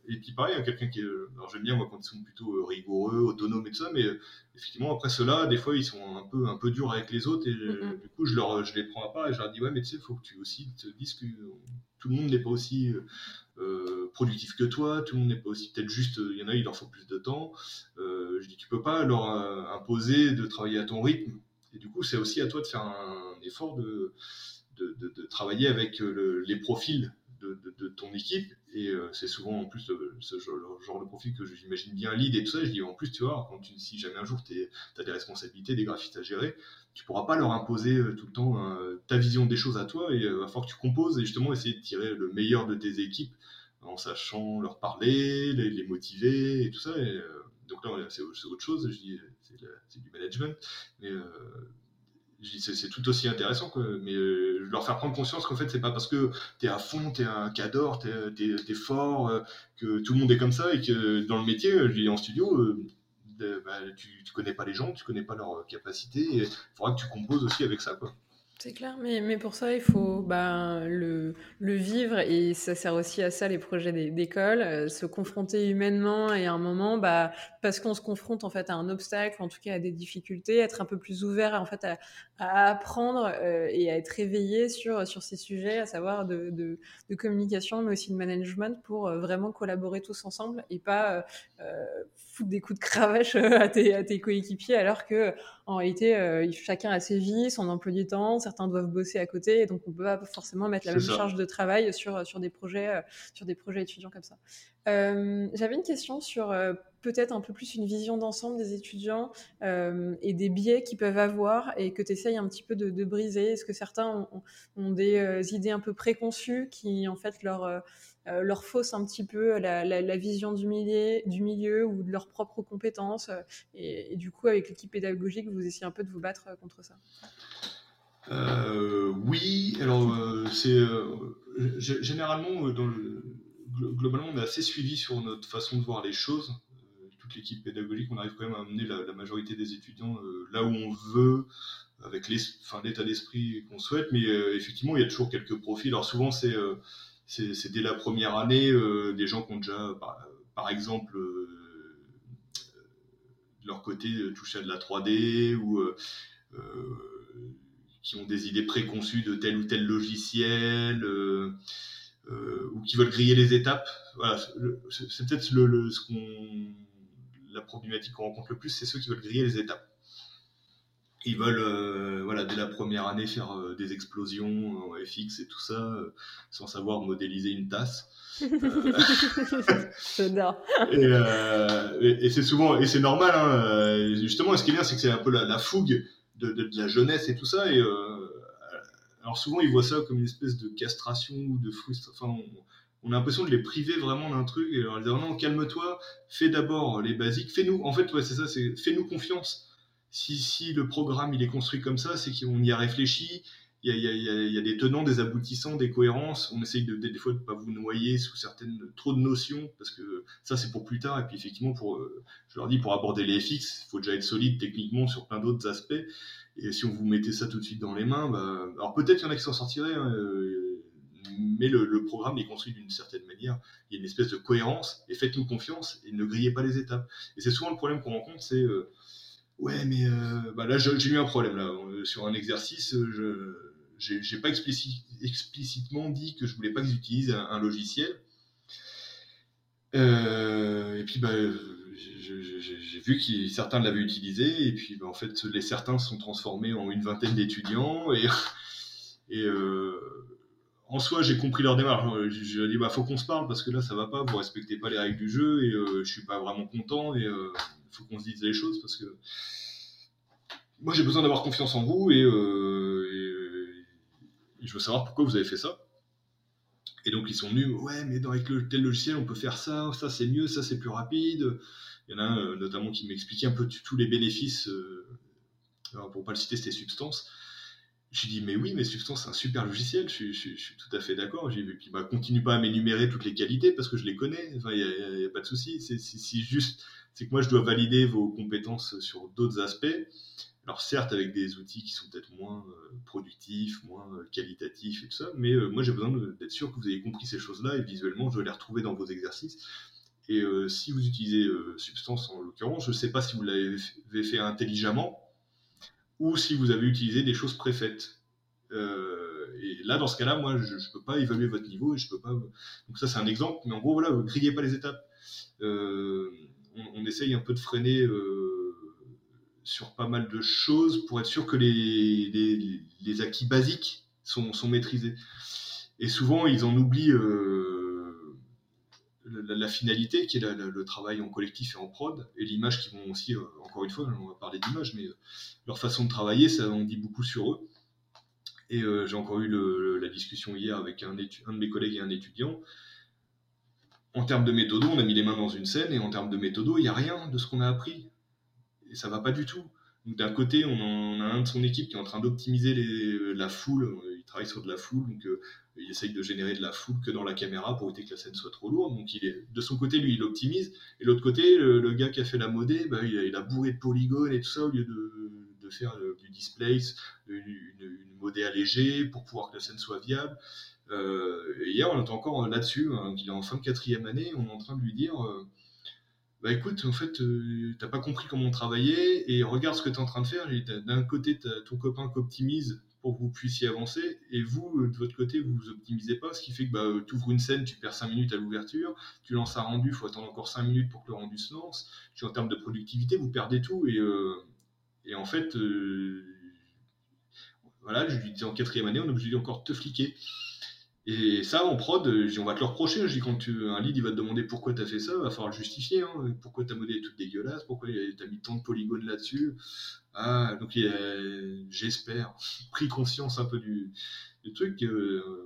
et puis pareil, quelqu'un qui est... Alors j'aime bien, moi, quand ils sont plutôt rigoureux, autonomes et tout ça, mais effectivement, après ceux-là, des fois, ils sont un peu durs avec les autres, et du coup, je les prends à part, et je leur dis, mais tu sais, il faut que tu aussi te dises que tout le monde n'est pas aussi... productif que toi, tout le monde n'est pas aussi, peut-être juste, il y en a, il leur faut plus de temps. Je dis, tu peux pas leur imposer de travailler à ton rythme. Et du coup, c'est aussi à toi de faire un effort de travailler avec les profils de ton équipe. Et c'est souvent en plus ce genre de profil que j'imagine bien lead et tout ça. Je dis, en plus, tu vois, si jamais un jour tu as des responsabilités, des graphistes à gérer, tu pourras pas leur imposer tout le temps ta vision des choses à toi. Et il va falloir que tu composes et justement essayer de tirer le meilleur de tes équipes en sachant leur parler, les motiver et tout ça. Et, donc là, c'est autre chose. Je dis, c'est du management. Mais c'est tout aussi intéressant, quoi. Mais leur faire prendre conscience qu'en fait, c'est pas parce que t'es à fond, t'es un cador, t'es fort, que tout le monde est comme ça, et que dans le métier, je dis en studio, tu connais pas les gens, tu connais pas leurs capacités, il faudra que tu composes aussi avec ça, quoi. C'est clair, mais pour ça, il faut le vivre, et ça sert aussi à ça, les projets d'école, se confronter humainement, et à un moment, parce qu'on se confronte en fait à un obstacle, en tout cas à des difficultés, être un peu plus ouvert en fait, à apprendre et à être réveillé sur ces sujets, à savoir de communication, mais aussi de management, pour vraiment collaborer tous ensemble et pas foutre des coups de cravache à tes coéquipiers, alors que en réalité chacun a ses vies, son emploi du temps, certains doivent bosser à côté, et donc on peut pas forcément mettre la même charge de travail sur des projets étudiants comme ça. J'avais une question sur peut-être un peu plus une vision d'ensemble des étudiants et des biais qu'ils peuvent avoir et que tu essayes un petit peu de briser. Est-ce que certains ont des idées un peu préconçues qui en fait leur faussent un petit peu la vision du milieu ou de leurs propres compétences et du coup avec l'équipe pédagogique vous essayez un peu de vous battre contre ça? Oui, alors c'est généralement globalement on est assez suivi sur notre façon de voir les choses. L'équipe pédagogique, on arrive quand même à amener la majorité des étudiants là où on veut, avec l'état d'esprit qu'on souhaite, mais effectivement, il y a toujours quelques profils. Alors souvent, c'est dès la première année, des gens qui ont déjà, par exemple, de leur côté, touché à de la 3D, ou qui ont des idées préconçues de tel ou tel logiciel, ou qui veulent griller les étapes. Voilà, c'est peut-être la problématique qu'on rencontre le plus, c'est ceux qui veulent griller les étapes. Ils veulent, dès la première année, faire des explosions en FX et tout ça, sans savoir modéliser une tasse. J'adore. Et c'est souvent, et c'est normal, hein, et justement, ce qui est bien, c'est que c'est un peu la fougue de la jeunesse et tout ça. Et, alors souvent, ils voient ça comme une espèce de castration ou de frustration. Enfin, on a l'impression de les priver vraiment d'un truc, et leur dire non, calme-toi, fais d'abord les basiques, fais-nous, en fait, ouais, c'est ça, c'est fais-nous confiance. Si le programme il est construit comme ça, c'est qu'on y a réfléchi, il y a des tenants, des aboutissants, des cohérences, on essaye des fois de ne pas vous noyer sous trop de notions, parce que ça c'est pour plus tard, et puis effectivement, je leur dis, pour aborder les FX, il faut déjà être solide techniquement sur plein d'autres aspects, et si on vous mettait ça tout de suite dans les mains, alors peut-être qu'il y en a qui s'en sortiraient, hein, mais le programme est construit d'une certaine manière. Il y a une espèce de cohérence, et faites-nous confiance, et ne grillez pas les étapes. Et c'est souvent le problème qu'on rencontre, c'est là j'ai eu un problème, là, sur un exercice, j'ai pas explicitement dit que je voulais pas qu'ils utilisent un logiciel. Et puis, j'ai vu que certains l'avaient utilisé, et puis, en fait, les certains se sont transformés en une vingtaine d'étudiants, en soi, j'ai compris leur démarche. Je leur ai dit, faut qu'on se parle, parce que là, ça va pas, vous respectez pas les règles du jeu, et je suis pas vraiment content, et faut qu'on se dise les choses, parce que moi, j'ai besoin d'avoir confiance en vous, et je veux savoir pourquoi vous avez fait ça. Et donc, ils sont venus, avec tel logiciel, on peut faire ça, ça c'est mieux, ça c'est plus rapide. Il y en a un, notamment, qui m'expliquait un peu tous les bénéfices, pour pas le citer, c'était Substances. J'ai dit, mais Substance, c'est un super logiciel, je suis tout à fait d'accord. J'ai dit, puis, continue pas à m'énumérer toutes les qualités, parce que je les connais, il n'y a pas de souci. C'est que moi, je dois valider vos compétences sur d'autres aspects. Alors, certes, avec des outils qui sont peut-être moins productifs, moins qualitatifs et tout ça, mais moi, j'ai besoin d'être sûr que vous ayez compris ces choses-là, et visuellement, je vais les retrouver dans vos exercices. Et si vous utilisez Substance, en l'occurrence, je ne sais pas si vous l'avez fait intelligemment, ou si vous avez utilisé des choses préfaites. Et là, dans ce cas-là, moi, je ne peux pas évaluer votre niveau, et je peux pas... Donc ça, c'est un exemple, mais en gros, voilà, vous ne grillez pas les étapes. On essaye un peu de freiner sur pas mal de choses pour être sûr que les acquis basiques sont maîtrisés. Et souvent, ils en oublient la finalité, qui est le travail en collectif et en prod, et l'image qu'ils vont aussi, encore une fois, on va parler d'image, mais leur façon de travailler, ça en dit beaucoup sur eux. Et j'ai encore eu la discussion hier avec un de mes collègues et un étudiant. En termes de méthodo, on a mis les mains dans une scène, et en termes de méthodo, il n'y a rien de ce qu'on a appris. Et ça ne va pas du tout. Donc, d'un côté, on a un de son équipe qui est en train d'optimiser la foule. Il travaille sur de la foule, donc il essaye de générer de la foule que dans la caméra pour éviter que la scène soit trop lourde. Donc de son côté, lui, il optimise. Et de l'autre côté, le gars qui a fait la modée, il a bourré de polygones et tout ça, au lieu de faire du displace, une modée allégée pour pouvoir que la scène soit viable. Et hier, on est encore là-dessus. Hein, il est en fin de quatrième année, on est en train de lui dire... bah écoute, en fait, t'as pas compris comment on travaillait et regarde ce que t'es en train de faire. Et d'un côté, t'as ton copain qui optimise pour que vous puissiez avancer et vous, de votre côté, vous vous optimisez pas, ce qui fait que bah, t'ouvres une scène, tu perds 5 minutes à l'ouverture, tu lances un rendu, faut attendre encore 5 minutes pour que le rendu se lance. En termes de productivité, vous perdez tout et en fait... Voilà, je lui disais en 4e année, on est obligé de encore te fliquer. Et ça, en prod, je dis, on va te le reprocher. Je dis, quand un lead il va te demander pourquoi tu as fait ça, il va falloir le justifier. Hein. Pourquoi ta modèle est toute dégueulasse, pourquoi tu as mis tant de polygones là-dessus. Ah, donc il a, j'espère, pris conscience un peu du truc.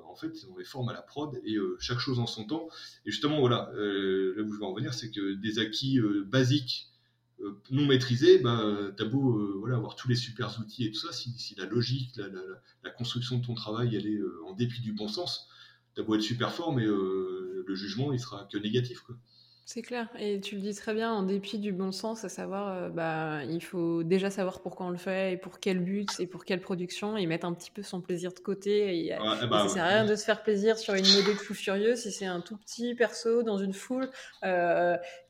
En fait, on les forme à la prod et chaque chose en son temps. Et justement, voilà, là où je vais en venir, c'est que des acquis basiques, non maîtrisé, bah, t'as beau voilà, avoir tous les super outils et tout ça, si la logique, la construction de ton travail, elle est en dépit du bon sens, t'as beau être super fort, mais le jugement, il sera que négatif, quoi. C'est clair, et tu le dis très bien, en dépit du bon sens, à savoir, il faut déjà savoir pourquoi on le fait, et pour quel but, et pour quelle production, et mettre un petit peu son plaisir de côté, et ça sert à rien de se faire plaisir sur une modée de fou furieux, si c'est un tout petit perso dans une foule,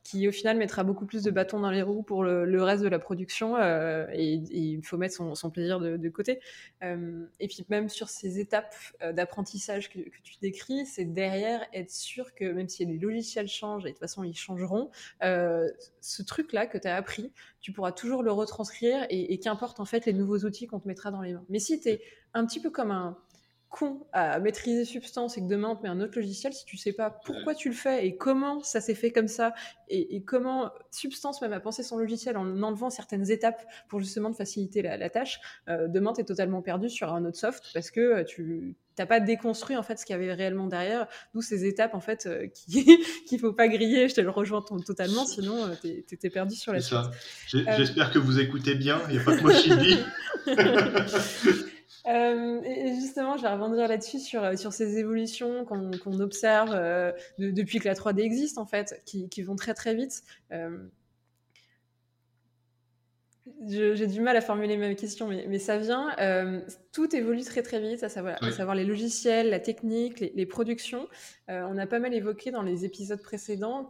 qui au final mettra beaucoup plus de bâtons dans les roues pour le reste de la production, et il faut mettre son plaisir de côté. Et puis même sur ces étapes d'apprentissage que tu décris, c'est derrière être sûr que même si les logiciels changent, et de toute façon ils changeront, ce truc-là que tu as appris, tu pourras toujours le retranscrire et qu'importe en fait les nouveaux outils qu'on te mettra dans les mains. Mais si tu es un petit peu comme un con à maîtriser Substance et que demain on te met un autre logiciel, si tu sais pas pourquoi tu le fais et comment ça s'est fait comme ça et comment Substance même a pensé son logiciel en enlevant certaines étapes pour justement te faciliter la tâche, demain tu es totalement perdu sur un autre soft parce que tu t'as pas déconstruit en fait ce qu'il y avait réellement derrière, d'où ces étapes en fait qu'il faut pas griller. Je te le rejoins totalement, sinon t'es perdu sur la suite. J'espère que vous écoutez bien, il n'y a pas que moi qui le dis. Et justement, je vais rebondir là-dessus sur ces évolutions qu'on observe depuis que la 3D existe en fait, qui vont très très vite. J'ai du mal à formuler ma question, mais ça vient. Tout évolue très très vite, à savoir les logiciels, la technique, les productions. On a pas mal évoqué dans les épisodes précédents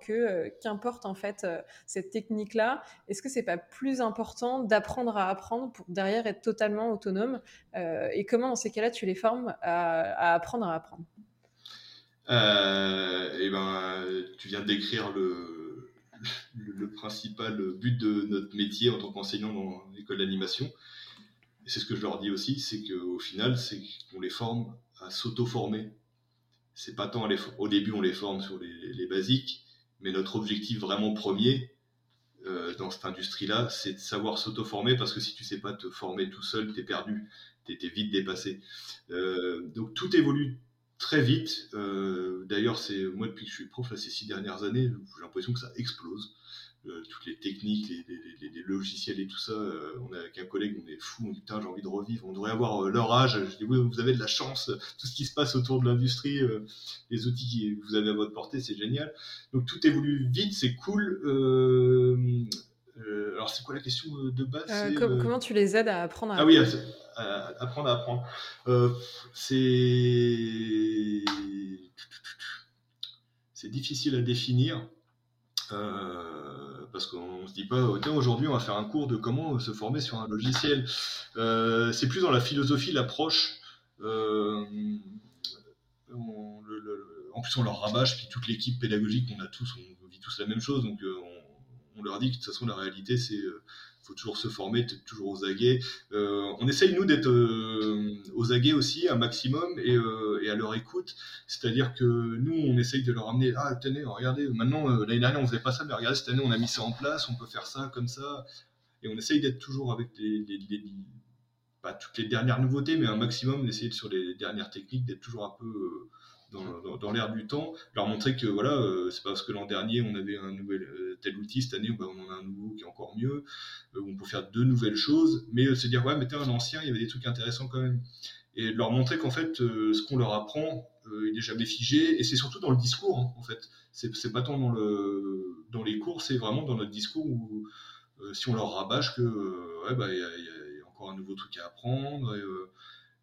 qu'importe en fait cette technique-là. Est-ce que c'est pas plus important d'apprendre à apprendre pour derrière être totalement autonome et comment dans ces cas-là tu les formes à apprendre à apprendre? Tu viens de décrire le principal but de notre métier en tant qu'enseignant dans l'école d'animation. Et c'est ce que je leur dis aussi, c'est qu'au final, c'est qu'on les forme à s'auto-former. C'est pas tant au début, on les forme sur les basiques, mais notre objectif vraiment premier dans cette industrie-là, c'est de savoir s'auto-former, parce que si tu sais pas te former tout seul, t'es perdu, t'es vite dépassé. Donc tout évolue très vite. D'ailleurs, moi, depuis que je suis prof, là, ces 6 dernières années, j'ai l'impression que ça explose. Toutes les techniques, les logiciels et tout ça. On est avec un collègue, on est fou, on dit putain, j'ai envie de revivre. On devrait avoir leur âge. Je dis oui, vous avez de la chance. Tout ce qui se passe autour de l'industrie, les outils que vous avez à votre portée, c'est génial. Donc tout évolue vite, c'est cool. Alors, c'est quoi la question de base? Comment tu les aides à apprendre à apprendre? Ah oui, apprendre à apprendre. C'est difficile à définir parce qu'on se dit pas tiens, aujourd'hui on va faire un cours de comment se former sur un logiciel. C'est plus dans la philosophie, l'approche. En plus on leur rabâche, puis toute l'équipe pédagogique qu'on a tous, on vit tous la même chose, donc on leur dit que de toute façon la réalité c'est faut toujours se former, toujours aux aguets. On essaye, nous, d'être aux aguets aussi, un maximum, et à leur écoute. C'est-à-dire que nous, on essaye de leur amener « Ah, tenez, regardez, maintenant, l'année dernière, on ne faisait pas ça, mais regardez, cette année, on a mis ça en place, on peut faire ça, comme ça. » Et on essaye d'être toujours avec pas toutes les dernières nouveautés, mais un maximum, d'essayer sur les dernières techniques, d'être toujours un peu... Dans l'air du temps, leur montrer que voilà, c'est pas parce que l'an dernier on avait un nouvel tel outil, cette année on en a un nouveau qui est encore mieux, on peut faire de nouvelles choses, mais se dire ouais, mais t'es un ancien, il y avait des trucs intéressants quand même, et leur montrer qu'en fait ce qu'on leur apprend il n'est jamais figé, et c'est surtout dans le discours, hein, en fait, c'est pas tant dans les cours, c'est vraiment dans notre discours où si on leur rabâche que ouais, bah il y a encore un nouveau truc à apprendre,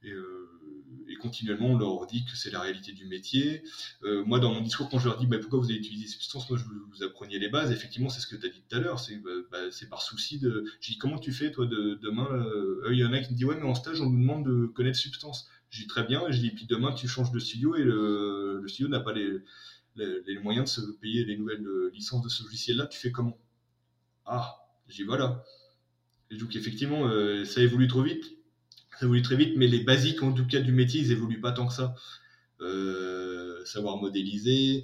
Et continuellement, on leur dit que c'est la réalité du métier. Moi, dans mon discours, quand je leur dis pourquoi vous avez utilisé Substance, moi, je vous appreniez les bases. Effectivement, c'est ce que tu as dit tout à l'heure. C'est par souci de... Je dis, comment tu fais, toi, demain Il y en a qui me disent, ouais, mais en stage, on nous demande de connaître Substance. Je dis, très bien. Et je dis, puis demain, tu changes de studio et le studio n'a pas les moyens de se payer les nouvelles licences de ce logiciel-là. Tu fais comment ? Ah, je dis, voilà. Et donc, effectivement, ça évolue trop vite. Ça évolue très vite, mais les basiques, en tout cas, du métier, ils évoluent pas tant que ça. Savoir modéliser,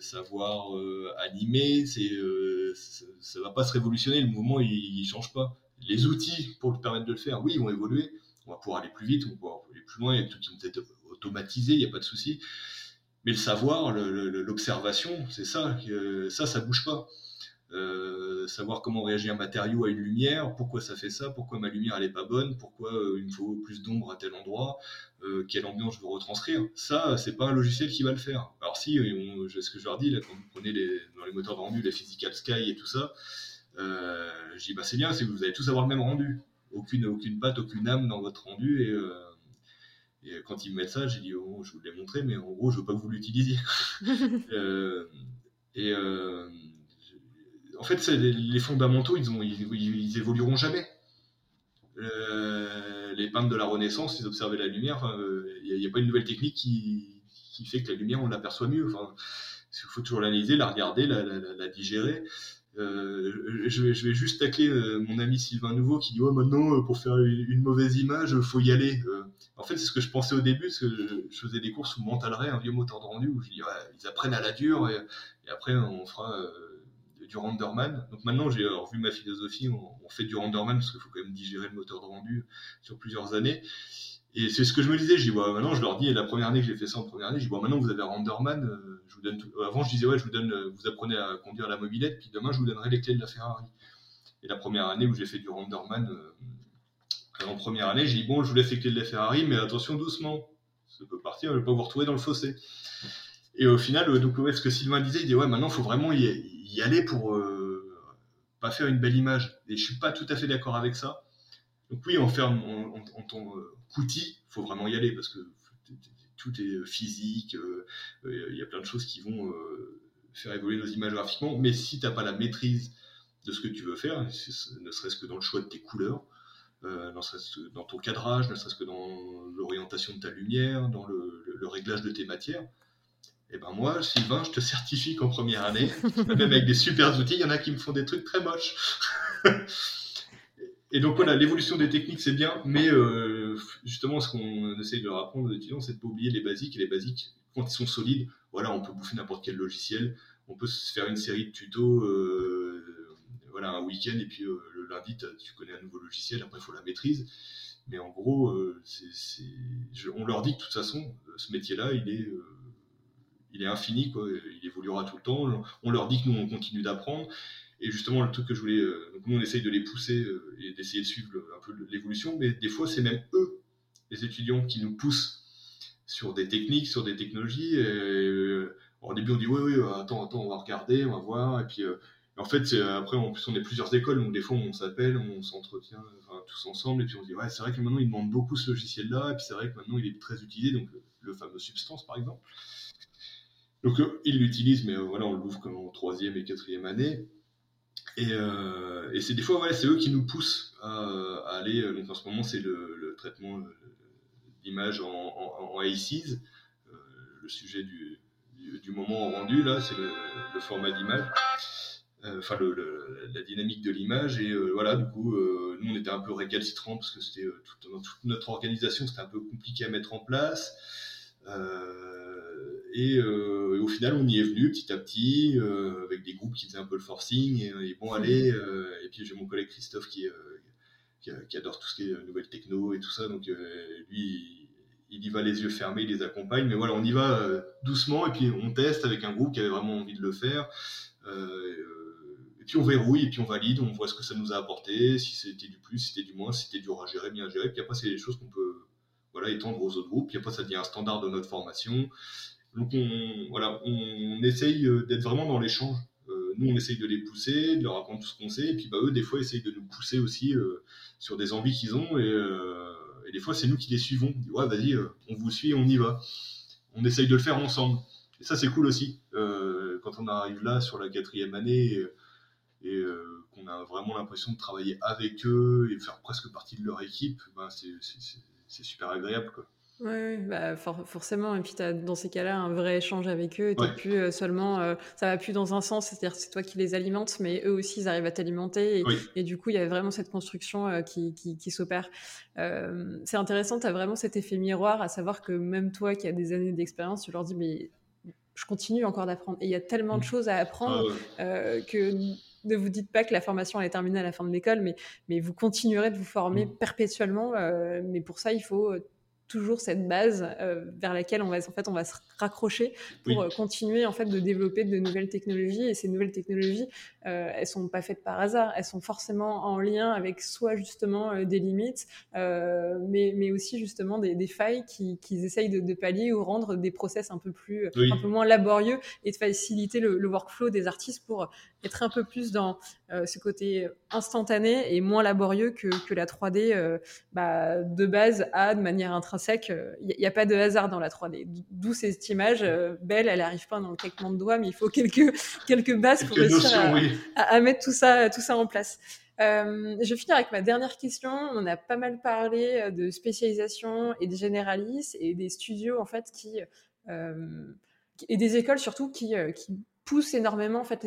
savoir animer, ça va pas se révolutionner. Le mouvement, il change pas. Les outils pour le permettre de le faire, oui, ils vont évoluer. On va pouvoir aller plus vite, on va pouvoir aller plus loin. Il y a tout qui vont peut-être automatiser, il n'y a pas de souci. Mais le savoir, l'observation, c'est ça. Ça bouge pas. Savoir comment réagit un matériau à une lumière, pourquoi ça fait ça, pourquoi ma lumière elle est pas bonne, pourquoi il me faut plus d'ombre à tel endroit, quelle ambiance je veux retranscrire, ça c'est pas un logiciel qui va le faire. Alors si, ce que je leur dis là, quand vous prenez dans les moteurs de rendu la Physical Sky et tout ça, je dis c'est bien, c'est que vous allez tous avoir le même rendu, aucune patte, aucune âme dans votre rendu, et quand ils me mettent ça, j'ai dit je vous l'ai montré, mais en gros je veux pas que vous l'utilisiez. En fait, les fondamentaux, ils évolueront jamais. Les peintres de la Renaissance, ils observaient la lumière. Il n'y a pas une nouvelle technique qui fait que la lumière, on l'aperçoit mieux. Il faut toujours l'analyser, la regarder, la digérer. Je vais juste tacler mon ami Sylvain Nouveau qui dit « Ouais, maintenant, pour faire une mauvaise image, il faut y aller. » En fait, c'est ce que je pensais au début, parce que je faisais des cours sous Mental Ray, un vieux moteur de rendu, où je dis « Ils apprennent à la dure, et après, on fera... du Renderman. » Donc maintenant, j'ai revu ma philosophie, on fait du Renderman parce qu'il faut quand même digérer le moteur de rendu sur plusieurs années. Et c'est ce que je me disais, maintenant je leur dis, et la première année que j'ai fait ça en première année, j'ai dit maintenant vous avez Renderman, je vous donne tout. Avant je disais vous apprenez à conduire la mobilette, puis demain je vous donnerai les clés de la Ferrari. Et la première année où j'ai fait du Renderman, en première année, j'ai dit je vous laisse les clés de la Ferrari, mais attention doucement, ça peut partir, je ne vais pas vous retrouver dans le fossé. Et au final, ce que Sylvain disait, il dit maintenant il faut vraiment y aller pour pas faire une belle image. Et je suis pas tout à fait d'accord avec ça. Donc oui, en tant qu'outil, il faut vraiment y aller parce que tout est physique, il y a plein de choses qui vont faire évoluer nos images graphiquement. Mais si tu n'as pas la maîtrise de ce que tu veux faire, ne serait-ce que dans le choix de tes couleurs, ne serait-ce que dans ton cadrage, ne serait-ce que dans l'orientation de ta lumière, dans le réglage de tes matières, moi, Sylvain, je te certifie qu'en première année, même avec des super outils, il y en a qui me font des trucs très moches. Et donc voilà, l'évolution des techniques, c'est bien, mais justement, ce qu'on essaie de leur apprendre aux étudiants, c'est de ne pas oublier les basiques. Et les basiques, quand ils sont solides, on peut bouffer n'importe quel logiciel, on peut se faire une série de tutos, un week-end, et puis le lundi, tu connais un nouveau logiciel, après, il faut la maîtrise. Mais en gros, on leur dit que de toute façon, ce métier-là, il est infini, quoi. Il évoluera tout le temps. On leur dit que nous, on continue d'apprendre. Et justement, le truc que je voulais... Donc nous, on essaye de les pousser et d'essayer de suivre un peu l'évolution. Mais des fois, c'est même eux, les étudiants, qui nous poussent sur des techniques, sur des technologies. Au début, on dit « Oui, attends, on va regarder, on va voir. » Et puis, en fait, après, en plus, on est plusieurs écoles. Donc des fois, on s'appelle, on s'entretient tous ensemble. Et puis, on dit « Ouais, c'est vrai que maintenant, ils demandent beaucoup ce logiciel-là. Et puis, c'est vrai que maintenant, il est très utilisé. » Donc le fameux Substance, par exemple. Donc, ils l'utilisent, mais on l'ouvre comme en 3e et 4e année. Et c'est des fois, c'est eux qui nous poussent à aller. Donc, en ce moment, c'est le traitement d'image en ICs. Le sujet du moment rendu, là, c'est le format d'image. Enfin, la dynamique de l'image. Et du coup, nous, on était un peu récalcitrants parce que c'était toute notre organisation, c'était un peu compliqué à mettre en place. Et au final, on y est venu petit à petit, avec des groupes qui faisaient un peu le forcing, et puis j'ai mon collègue Christophe qui adore tout ce qui est nouvelles techno et tout ça, donc lui, il y va les yeux fermés, il les accompagne, mais on y va doucement, et puis on teste avec un groupe qui avait vraiment envie de le faire, et puis on verrouille, et puis on valide, on voit ce que ça nous a apporté, si c'était du plus, si c'était du moins, si c'était dur à gérer, bien géré, puis après c'est des choses qu'on peut étendre aux autres groupes, et après ça devient un standard de notre formation. Donc on essaye d'être vraiment dans l'échange. Nous, on essaye de les pousser, de leur apprendre tout ce qu'on sait, et puis eux, des fois, essayent de nous pousser aussi sur des envies qu'ils ont, et et des fois c'est nous qui les suivons. On dit, ouais, vas-y, on vous suit, on y va. On essaye de le faire ensemble. Et ça, c'est cool aussi. Quand on arrive là, sur la 4e année, et qu'on a vraiment l'impression de travailler avec eux et de faire presque partie de leur équipe, ben, c'est super agréable, quoi. Oui, bah forcément. Et puis, tu as dans ces cas-là un vrai échange avec eux. Tu n'es plus seulement... ça ne va plus dans un sens, c'est-à-dire que c'est toi qui les alimentes, mais eux aussi, ils arrivent à t'alimenter. Et, et du coup, il y a vraiment cette construction qui s'opère. C'est intéressant, tu as vraiment cet effet miroir, à savoir que même toi qui as des années d'expérience, tu leur dis « mais je continue encore d'apprendre ». Et il y a tellement de choses à apprendre que... Ne vous dites pas que la formation elle est terminée à la fin de l'école, mais vous continuerez de vous former perpétuellement. Mais pour ça, il faut toujours cette base vers laquelle on va se raccrocher pour continuer en fait de développer de nouvelles technologies. Et ces nouvelles technologies, elles sont pas faites par hasard. Elles sont forcément en lien avec soit justement des limites, mais aussi justement des failles qu'ils essayent de pallier ou rendre des process un peu moins laborieux et de faciliter le workflow des artistes pour être un peu plus dans ce côté instantané et moins laborieux que la 3D de base a de manière intrinsèque. Il n'y a pas de hasard dans la 3D. D'où cette image belle, elle n'arrive pas dans le claquement de doigts, mais il faut quelques bases pour réussir à mettre tout ça en place. Je finis avec ma dernière question. On a pas mal parlé de spécialisation et de généralistes et des studios en fait et des écoles surtout qui poussent énormément en fait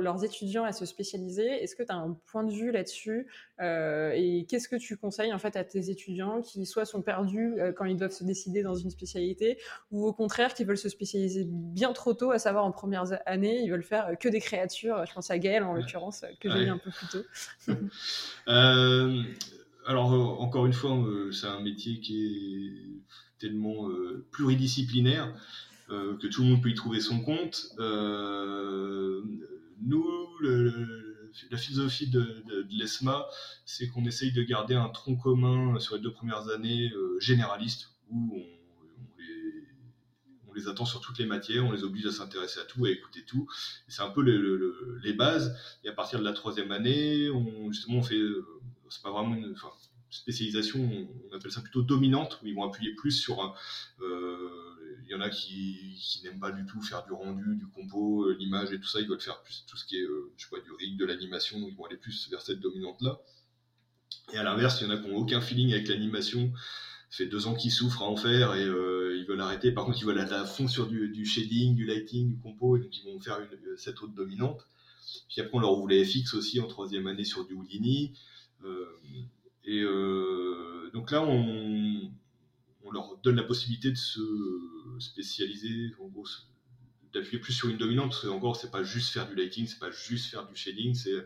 leurs étudiants à se spécialiser. Est-ce que tu as un point de vue là-dessus et qu'est-ce que tu conseilles en fait à tes étudiants qui soit sont perdus quand ils doivent se décider dans une spécialité ou au contraire qui veulent se spécialiser bien trop tôt, à savoir en premières années, ils veulent faire que des créatures. Je pense à Gaëlle en l'occurrence que j'ai eu un peu plus tôt. Alors encore une fois, c'est un métier qui est tellement pluridisciplinaire. Que tout le monde peut y trouver son compte. Nous, la philosophie de l'ESMA, c'est qu'on essaye de garder un tronc commun sur les 2 premières années généralistes, où on les attend sur toutes les matières, on les oblige à s'intéresser à tout, à écouter tout. Et c'est un peu les bases. Et à partir de la 3e année, on fait... c'est pas vraiment une... Enfin, spécialisation, on appelle ça plutôt dominante, où ils vont appuyer plus sur... Il y en a qui n'aiment pas du tout faire du rendu, du compo, l'image et tout ça, ils veulent faire plus tout ce qui est du rig, de l'animation, donc ils vont aller plus vers cette dominante-là. Et à l'inverse, il y en a qui n'ont aucun feeling avec l'animation, ça fait 2 ans qu'ils souffrent à en faire et ils veulent arrêter. Par contre, ils veulent aller à fond sur du shading, du lighting, du compo, et donc ils vont faire cette autre dominante. Puis après, on leur ouvre les FX aussi en 3e année sur du Houdini. Donc là, on leur donne la possibilité de se spécialiser, en gros, d'appuyer plus sur une dominante, parce qu'encore, c'est pas juste faire du lighting, c'est pas juste faire du shading, c'est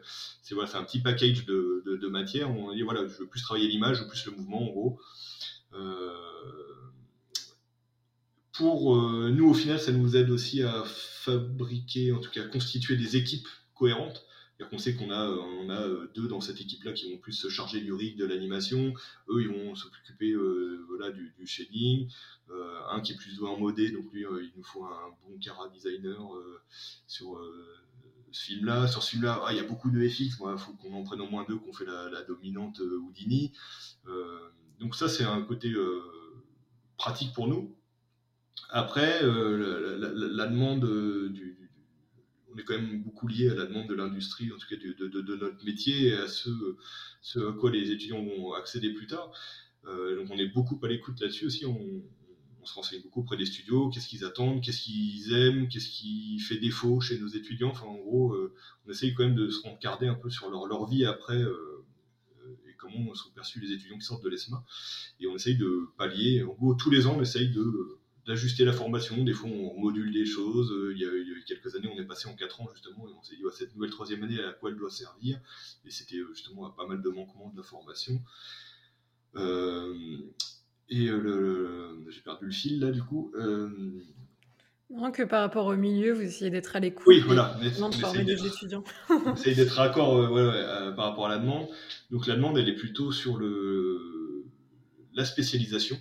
un petit package de matière. On dit, voilà, je veux plus travailler l'image, je veux plus le mouvement, en gros. Pour nous, au final, ça nous aide aussi à fabriquer, en tout cas, à constituer des équipes cohérentes. C'est-à-dire qu'on sait qu'on a 2 dans cette équipe-là qui vont plus se charger du rig, de l'animation. Eux, ils vont s'occuper du shading. Un qui est plus en modé, donc lui, il nous faut un bon cara designer sur ce film-là. Sur ce film-là, il y a beaucoup de FX. Il faut qu'on en prenne au moins 2, qu'on fait la dominante Houdini. Donc ça, c'est un côté pratique pour nous. Après, la demande du on est quand même beaucoup lié à la demande de l'industrie, en tout cas de notre métier, et à ce à quoi les étudiants vont accéder plus tard. Donc on est beaucoup à l'écoute là-dessus aussi, on se renseigne beaucoup auprès des studios, qu'est-ce qu'ils attendent, qu'est-ce qu'ils aiment, qu'est-ce qui fait défaut chez nos étudiants. Enfin, en gros, on essaye quand même de se rencarder un peu sur leur vie après, et comment sont perçus les étudiants qui sortent de l'ESMA. Et on essaye de pallier, en gros, tous les ans, on essaye d'ajuster la formation. Des fois, on module des choses. Il y a quelques années, on est passé en 4 ans, justement, et on s'est dit, cette nouvelle 3e année, à quoi elle doit servir ? Et c'était, justement, à pas mal de manquements de la formation. J'ai perdu le fil, là, du coup. Non, que par rapport au milieu, vous essayez d'être à l'écoute. Oui, voilà. On essaye d'être raccord par rapport à la demande. Donc, la demande, elle est plutôt sur la spécialisation.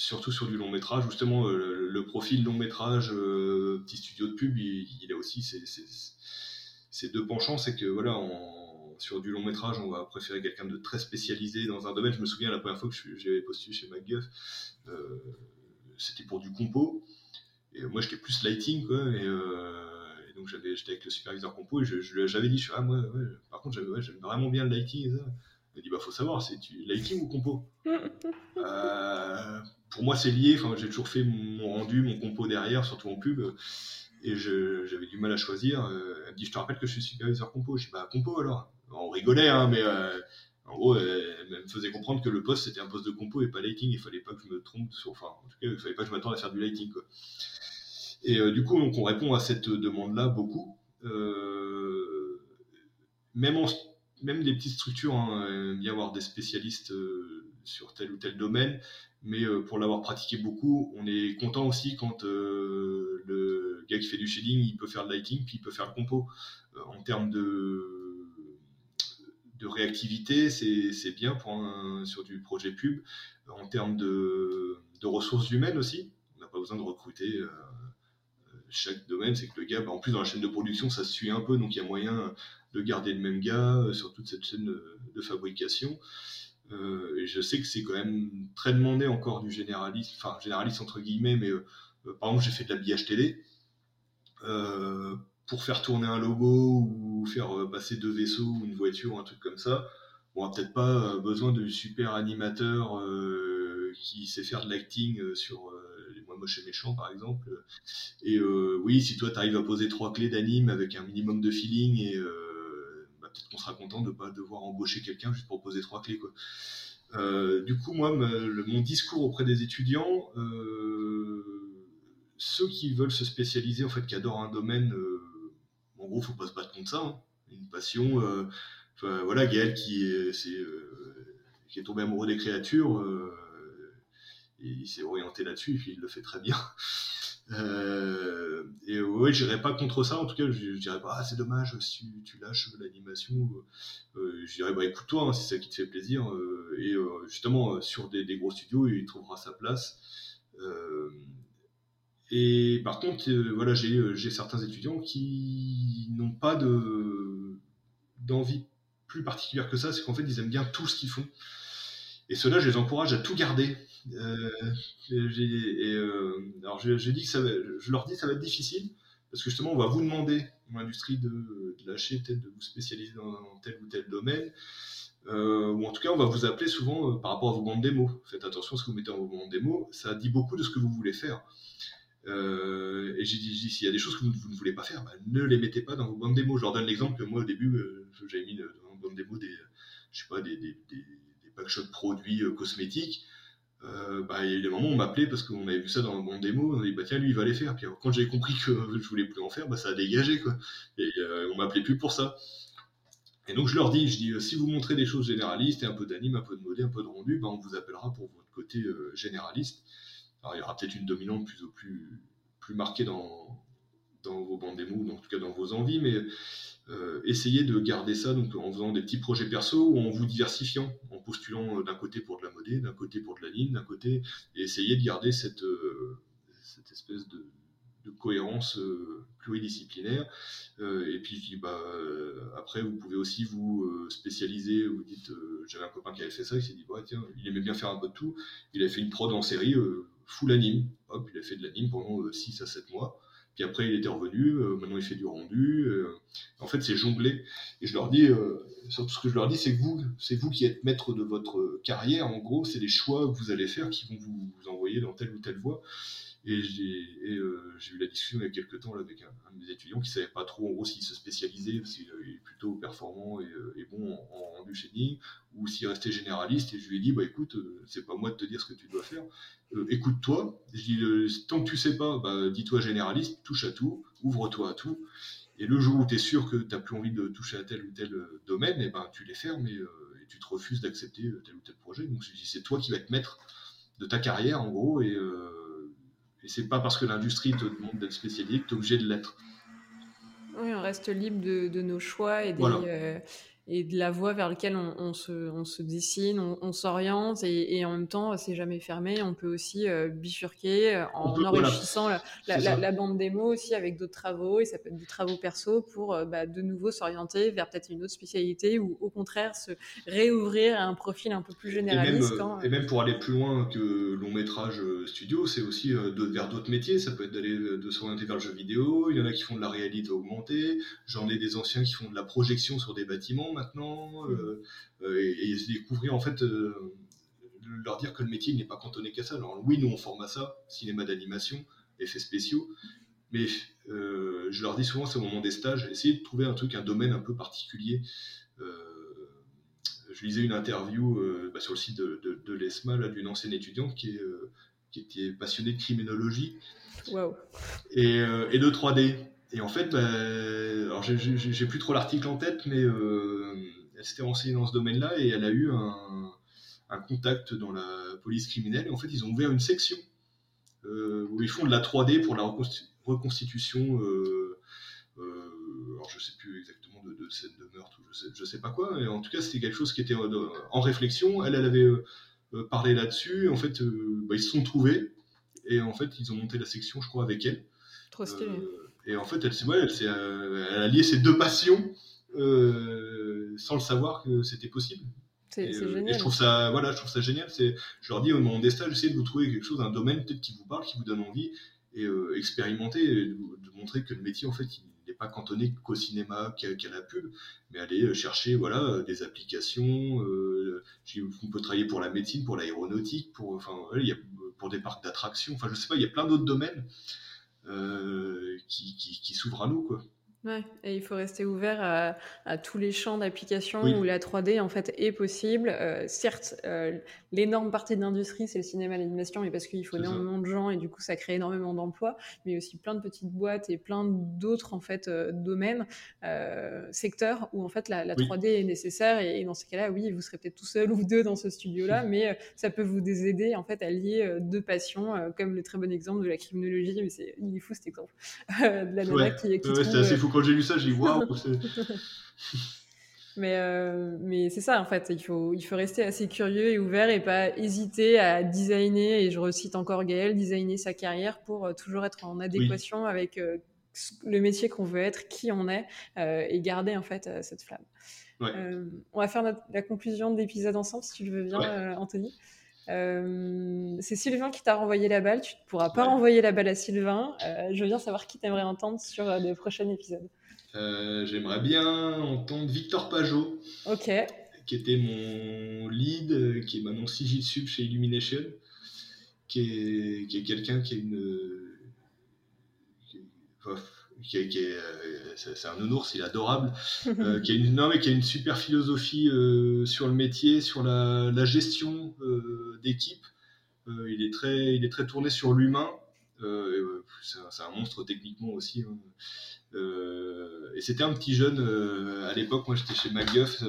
Surtout sur du long métrage, justement, le profil long métrage, petit studio de pub, il a aussi ses 2 penchants, c'est que voilà, sur du long métrage, on va préférer quelqu'un de très spécialisé dans un domaine. Je me souviens, la première fois que j'avais postulé chez McGuff, c'était pour du compo. Et moi, j'étais plus lighting, quoi. Et donc, j'étais avec le superviseur compo et j'avais dit, ah, moi, ouais, par contre, j'aime vraiment bien le lighting. Ça. Il m'a dit, bah, faut savoir, c'est lighting ou compo. Pour moi, c'est lié. Enfin, j'ai toujours fait mon rendu, mon compo derrière, surtout en pub. Et j'avais du mal à choisir. Elle me dit, je te rappelle que je suis superviseur compo. Je dis, bah, compo alors. On rigolait, hein, mais en gros, elle me faisait comprendre que le poste, c'était un poste de compo et pas lighting. Il fallait pas que je me trompe sur. Enfin, en tout cas, il fallait pas que je m'attende à faire du lighting, quoi. Et du coup, donc, on répond à cette demande-là beaucoup. Même des petites structures, hein, il aime bien avoir des spécialistes sur tel ou tel domaine, mais pour l'avoir pratiqué beaucoup, on est content aussi quand le gars qui fait du shading, il peut faire le lighting, puis il peut faire le compo. En termes de réactivité, c'est bien pour sur du projet pub. En termes de ressources humaines aussi, on n'a pas besoin de recruter chaque domaine, c'est que le gars, bah, en plus dans la chaîne de production, ça se suit un peu, donc il y a moyen de garder le même gars sur toute cette chaîne de fabrication. Et je sais que c'est quand même très demandé encore du généraliste, enfin généraliste entre guillemets, mais par exemple j'ai fait de l'habillage télé. Pour faire tourner un logo ou faire passer deux vaisseaux ou une voiture ou un truc comme ça, on n'a peut-être pas besoin de super animateur qui sait faire de l'acting sur les moins moches et méchants par exemple. Et oui, si toi tu arrives à poser trois clés d'anime avec un minimum de feeling et peut-être qu'on sera content de ne pas devoir embaucher quelqu'un juste pour poser trois clés, quoi. Du coup, moi, mon discours auprès des étudiants, ceux qui veulent se spécialiser, en fait, qui adorent un domaine, en gros, il ne faut pas se battre contre ça, hein. Une passion. Voilà, Gaël qui est tombé amoureux des créatures, il s'est orienté là-dessus, et puis il le fait très bien. Et ouais, j'irai pas contre ça, en tout cas, je dirais pas, ah, c'est dommage si tu lâches l'animation. Je dirais, bah écoute-toi, hein, si c'est ça qui te fait plaisir. Justement, sur des gros studios, il trouvera sa place. Et par contre, voilà, j'ai certains étudiants qui n'ont pas d'envie plus particulière que ça, c'est qu'en fait, ils aiment bien tout ce qu'ils font. Et ceux-là, je les encourage à tout garder. Alors je dis que je leur dis que ça va être difficile parce que justement on va vous demander dans l'industrie de lâcher, peut-être de vous spécialiser dans tel ou tel domaine, ou en tout cas on va vous appeler souvent par rapport à vos bandes démos. Faites attention à ce que vous mettez dans vos bandes démos, ça dit beaucoup de ce que vous voulez faire. Et j'ai dit s'il y a des choses que vous ne voulez pas faire, bah, ne les mettez pas dans vos bandes démos. Je leur donne l'exemple que moi au début j'avais mis dans une bande démo des packshots de produits cosmétiques. Bah, il y a eu des moments où on m'appelait parce qu'on avait vu ça dans mon démo, on a dit bah tiens lui il va les faire, puis alors, quand j'ai compris que je voulais plus en faire, bah ça a dégagé, quoi. Et on m'appelait plus pour ça. Et donc je dis si vous montrez des choses généralistes et un peu d'anime, un peu de modé, un peu de rendu, bah on vous appellera pour votre côté généraliste. Alors il y aura peut-être une dominante plus marquée dans vos bandes démo, ou en tout cas dans vos envies, mais essayez de garder ça donc, en faisant des petits projets perso ou en vous diversifiant, en postulant d'un côté pour de la modée, d'un côté pour de la ligne, d'un côté, et essayez de garder cette espèce de cohérence pluridisciplinaire. Et puis je dis, bah, après vous pouvez aussi vous spécialiser, vous dites, j'avais un copain qui avait fait ça, il s'est dit, bah, tiens, il aimait bien faire un peu de tout, il avait fait une prod en série, full anime, hop, il a fait de l'anime pendant 6 à 7 mois. Puis après, il était revenu, maintenant il fait du rendu. En fait, c'est jongler. Et je leur dis, surtout ce que je leur dis, c'est vous qui êtes maître de votre carrière. En gros, c'est les choix que vous allez faire qui vont vous envoyer dans telle ou telle voie. Et j'ai eu la discussion il y a quelques temps là, avec un de mes étudiants qui ne savait pas trop en gros s'il se spécialisait, parce qu'il est plutôt performant et bon en rendu shading, ou s'il restait généraliste. Et je lui ai dit, bah écoute, c'est pas moi de te dire ce que tu dois faire, écoute-toi. Je lui ai dit, tant que tu ne sais pas, bah, dis-toi généraliste, touche à tout, ouvre-toi à tout. Et le jour où tu es sûr que tu n'as plus envie de toucher à tel ou tel domaine, et ben, tu les fermes et tu te refuses d'accepter tel ou tel projet. Donc je lui ai dit, c'est toi qui vas être maître de ta carrière en gros. Et c'est pas parce que l'industrie te demande d'être spécialisé que tu es obligé de l'être. Oui, on reste libre de nos choix et des, voilà. et de la voie vers laquelle on se dessine, on s'oriente, et en même temps, c'est jamais fermé. On peut aussi bifurquer en enrichissant la bande démo aussi avec d'autres travaux, et ça peut être des travaux perso pour de nouveau s'orienter vers peut-être une autre spécialité, ou au contraire se réouvrir à un profil un peu plus généraliste. Et même pour aller plus loin que long métrage studio, c'est aussi vers d'autres métiers. Ça peut être d'aller de s'orienter vers le jeu vidéo. Il y en a qui font de la réalité augmentée. J'en ai des anciens qui font de la projection sur des bâtiments maintenant, et se découvrir en fait, leur dire que le métier n'est pas cantonné qu'à ça. Alors oui, nous on forme à ça, cinéma d'animation, effets spéciaux, mais je leur dis souvent, c'est au moment des stages, essayez de trouver un domaine un peu particulier. Je lisais une interview sur le site de l'ESMA là, d'une ancienne étudiante qui était passionnée de criminologie. Wow. Et de 3D. Et en fait, alors j'ai plus trop l'article en tête, mais elle s'était renseignée dans ce domaine-là, et elle a eu un contact dans la police criminelle. Et en fait, ils ont ouvert une section où ils font de la 3D pour la reconstitution. Alors je sais plus exactement de scène de meurtre, ou je sais pas quoi. Et en tout cas, c'était quelque chose qui était en réflexion. Elle avait parlé là-dessus. Et en fait, ils se sont trouvés, et en fait, ils ont monté la section, je crois, avec elle. Trop stylé. Et en fait, elle a lié ces deux passions sans le savoir que c'était possible. C'est génial. Et je trouve ça génial. Je leur dis, au moment des stages, essayez de vous trouver quelque chose, un domaine peut-être qui vous parle, qui vous donne envie, et expérimenter, et de montrer que le métier, en fait, il n'est pas cantonné qu'au cinéma, qu'à la pub, mais aller chercher des applications. On peut travailler pour la médecine, pour l'aéronautique, pour des parcs d'attractions. Enfin, je sais pas, il y a plein d'autres domaines qui s'ouvre à nous, quoi. Ouais, et il faut rester ouvert à tous les champs d'application, oui, où la 3D en fait est possible. Certes, l'énorme partie de l'industrie, c'est le cinéma et l'animation, et parce qu'il faut énormément de gens, et du coup ça crée énormément d'emplois, mais aussi plein de petites boîtes et plein d'autres en fait domaines, secteurs où en fait la 3D est nécessaire, et dans ces cas-là, oui, vous serez peut-être tout seul ou deux dans ce studio-là, mais ça peut vous aider en fait à lier deux passions, comme le très bon exemple de la criminologie, mais il est fou cet exemple, de la nana qui trouve, c'est assez fou. Quand j'ai lu ça, j'ai dit waouh. Mais c'est ça en fait, il faut rester assez curieux et ouvert, et pas hésiter à designer, et je recite encore Gaëlle, designer sa carrière pour toujours être en adéquation avec le métier qu'on veut être, qui on est, et garder en fait cette flamme. Ouais. On va faire la conclusion de l'épisode ensemble, si tu le veux bien, Anthony. C'est Sylvain qui t'a renvoyé la balle. Tu ne pourras pas renvoyer la balle à Sylvain. Je veux bien savoir qui t'aimerais entendre sur le prochain épisode. J'aimerais bien entendre Victor Pajot, qui était mon lead, qui est maintenant CJ Sub chez Illumination, qui est quelqu'un qui est c'est un nounours, il est adorable, qui a une super philosophie sur le métier, sur la gestion d'équipe. Il est très tourné sur l'humain. C'est un monstre techniquement aussi, hein. Et c'était un petit jeune à l'époque. Moi, j'étais chez McGuff.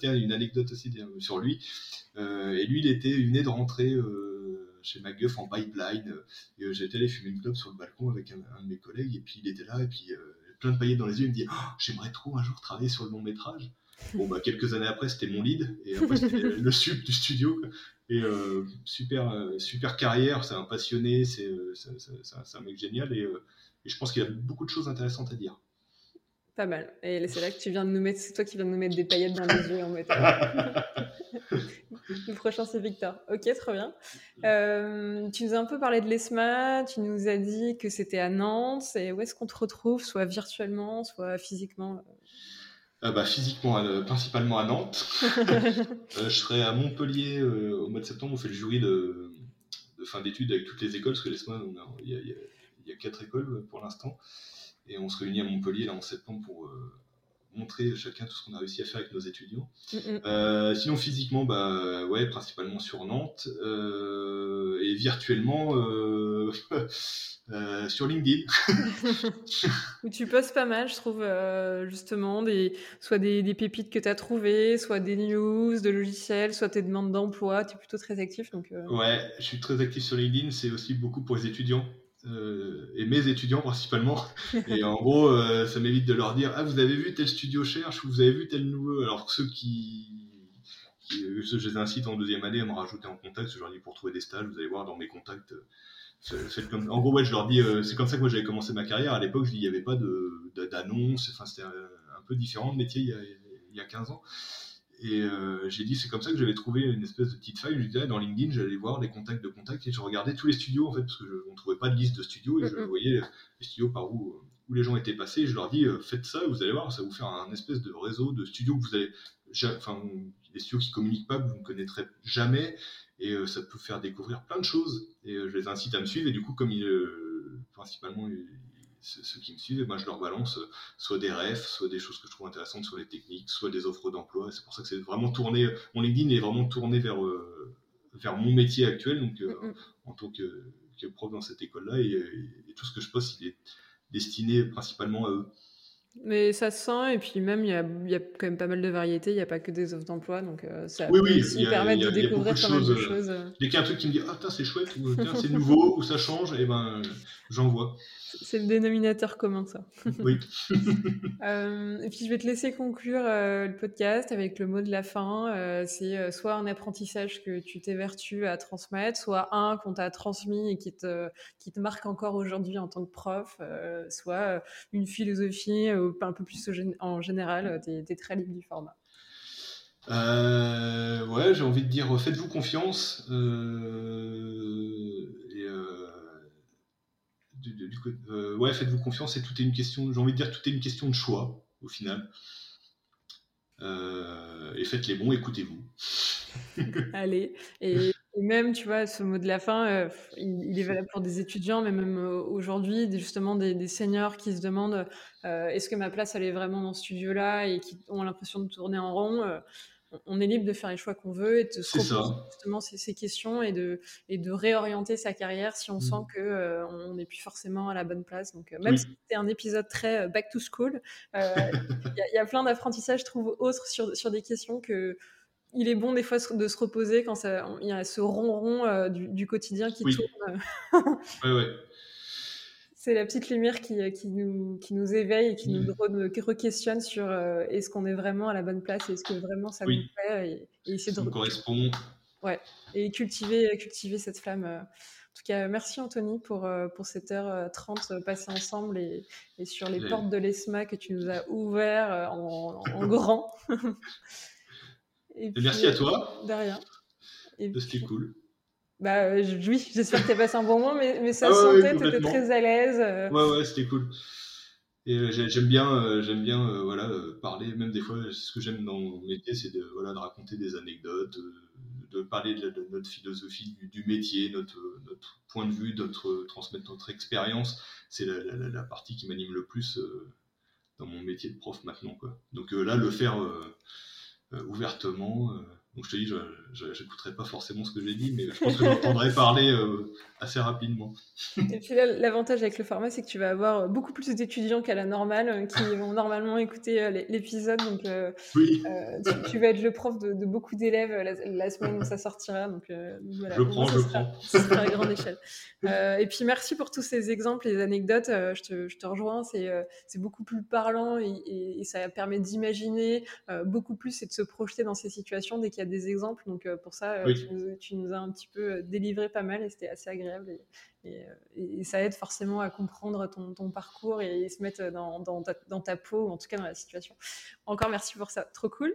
J'ai une anecdote aussi sur lui. Et lui, il venait de rentrer chez McGuff en pipeline, et j'étais allé fumer une clope sur le balcon avec un de mes collègues, et puis il était là, et puis plein de paillettes dans les yeux, il me dit j'aimerais trop un jour travailler sur le long métrage. Bon, quelques années après, c'était mon lead, et après c'était le sub du studio, et super carrière. C'est un passionné, c'est un mec génial, et je pense qu'il a beaucoup de choses intéressantes à dire. Pas mal. Et c'est là que tu viens de nous mettre, c'est toi qui viens de nous mettre des paillettes dans les yeux en mettant. Le prochain, c'est Victor. Ok, trop bien. Tu nous as un peu parlé de l'ESMA, tu nous as dit que c'était à Nantes, et où est-ce qu'on te retrouve, soit virtuellement, soit physiquement? Physiquement, principalement à Nantes. Je serai à Montpellier au mois de septembre. On fait le jury de fin d'études avec toutes les écoles, parce que l'ESMA, il y a 4 écoles pour l'instant. Et on se réunit à Montpellier là en septembre pour montrer chacun tout ce qu'on a réussi à faire avec nos étudiants. Sinon physiquement, principalement sur Nantes, et virtuellement sur LinkedIn. Où tu postes pas mal, je trouve, justement, soit des pépites que tu as trouvées, soit des news, de logiciels, soit tes demandes d'emploi. Tu es plutôt très actif. Donc, je suis très actif sur LinkedIn. C'est aussi beaucoup pour les étudiants. et mes étudiants principalement. Et en gros, ça m'évite de leur dire « Ah, vous avez vu tel studio cherche ou vous avez vu tel nouveau ?» Alors que ceux qui je les incite en deuxième année à me rajouter en contact, je leur dis pour trouver des stages, vous allez voir dans mes contacts. Comme... En gros, ouais, je leur dis, c'est comme ça que moi j'avais commencé ma carrière. À l'époque, il n'y avait pas d'annonce, enfin, c'était un peu différent de métier il y a 15 ans. Et j'ai dit, c'est comme ça que j'avais trouvé une espèce de petite faille. Je disais, dans LinkedIn, j'allais voir les contacts de contacts et je regardais tous les studios, en fait, parce qu'on ne trouvait pas de liste de studios et je voyais les studios par où les gens étaient passés. Et je leur dis, faites ça, vous allez voir, ça vous fait un espèce de réseau de studios que vous allez. Enfin, des studios qui ne communiquent pas, que vous ne connaîtrez jamais. Et ça peut faire découvrir plein de choses. Et je les incite à me suivre. Et du coup, comme principalement ceux qui me suivent, ben, je leur balance soit des refs, soit des choses que je trouve intéressantes sur les techniques, soit des offres d'emploi. C'est pour ça que c'est vraiment tourné. Mon LinkedIn est vraiment tourné vers mon métier actuel, donc en tant que prof dans cette école-là. Et tout ce que je poste, il est destiné principalement à eux. Mais ça se sent, et puis même, il y a quand même pas mal de variétés, il n'y a pas que des offres d'emploi, donc ça permet de découvrir quand même des choses. Dès qu'il y a un truc qui me dit « Ah, c'est chouette » ou « C'est nouveau » ou « Ça change », et ben j'envoie. C'est le dénominateur commun, ça. Oui. Et puis, je vais te laisser conclure le podcast avec le mot de la fin. C'est soit un apprentissage que tu t'évertues à transmettre, soit un qu'on t'a transmis et qui te marque encore aujourd'hui en tant que prof, soit une philosophie un peu plus en général, t'es très libre du format. Ouais, j'ai envie de dire, faites-vous confiance. Ouais, faites-vous confiance, et tout est une question, j'ai envie de dire, tout est une question de choix, au final. Et faites les bons, écoutez-vous. Allez, et même, tu vois, ce mot de la fin, il est valable pour des étudiants, mais même aujourd'hui, justement, des seniors qui se demandent est-ce que ma place, elle est vraiment dans ce studio-là, et qui ont l'impression de tourner en rond. On est libre de faire les choix qu'on veut et de se reposer justement ces questions et de réorienter sa carrière si on sent qu'on n'est plus forcément à la bonne place. Donc, même si c'était un épisode très back to school, il y a plein d'apprentissages, je trouve, autres sur des questions que... Il est bon des fois de se reposer quand il y a ce ronron du quotidien qui tourne. Ouais. C'est la petite lumière qui nous éveille et qui nous re-questionne sur est-ce qu'on est vraiment à la bonne place, est-ce que vraiment ça nous plaît, et essayer ça de correspond. Ouais, et cultiver cette flamme. En tout cas, merci Anthony pour cette 1h30 passée ensemble et sur les portes de l'ESMA que tu nous as ouvert en grand. Et puis, merci à toi. De rien. Parce que c'est cool. Oui, j'espère que t'as passé un bon moment, mais ça sentait, t'étais très à l'aise. Ouais, c'était cool. Et j'aime bien, voilà, parler, même des fois, ce que j'aime dans mon métier, c'est de raconter des anecdotes, de parler de notre philosophie du métier, notre point de vue, transmettre notre expérience. C'est la partie qui m'anime le plus dans mon métier de prof maintenant, quoi. Donc là, le faire... ouvertement, donc je te dis, je n'écouterai pas forcément ce que j'ai dit, mais je pense que j'entendrai parler assez rapidement. Et puis là, l'avantage avec le format, c'est que tu vas avoir beaucoup plus d'étudiants qu'à la normale, qui vont normalement écouter l'épisode, donc tu vas être le prof de beaucoup d'élèves la semaine où ça sortira, donc voilà. Ce sera à grande échelle. Et puis merci pour tous ces exemples, les anecdotes, je te rejoins, c'est beaucoup plus parlant, et ça permet d'imaginer beaucoup plus et de se projeter dans ces situations dès qu'il y a des exemples, donc pour ça tu nous as un petit peu délivré pas mal, et c'était assez agréable, et ça aide forcément à comprendre ton parcours et se mettre dans ta peau, ou en tout cas dans la situation. Encore merci pour ça, trop cool.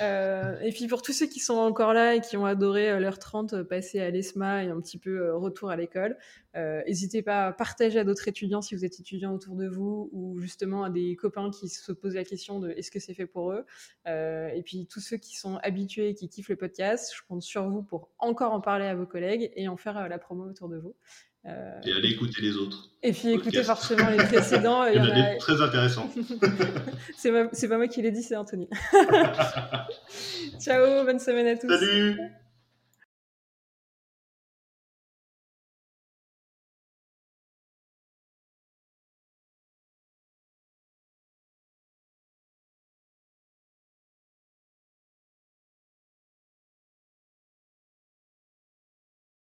Et puis pour tous ceux qui sont encore là et qui ont adoré l'heure 30 passée à l'ESMA et un petit peu retour à l'école, n'hésitez pas à partager à d'autres étudiants si vous êtes étudiant autour de vous, ou justement à des copains qui se posent la question de est-ce que c'est fait pour eux. Et puis tous ceux qui sont habitués et qui kiffent le podcast, je compte sur vous pour encore en parler à vos collègues et en faire la promo autour de vous. Et allez écouter les autres. Et puis écoutez forcément les précédents. Il y en a des très intéressants. C'est pas moi qui l'ai dit, c'est Anthony. Ciao, bonne semaine à tous. Salut.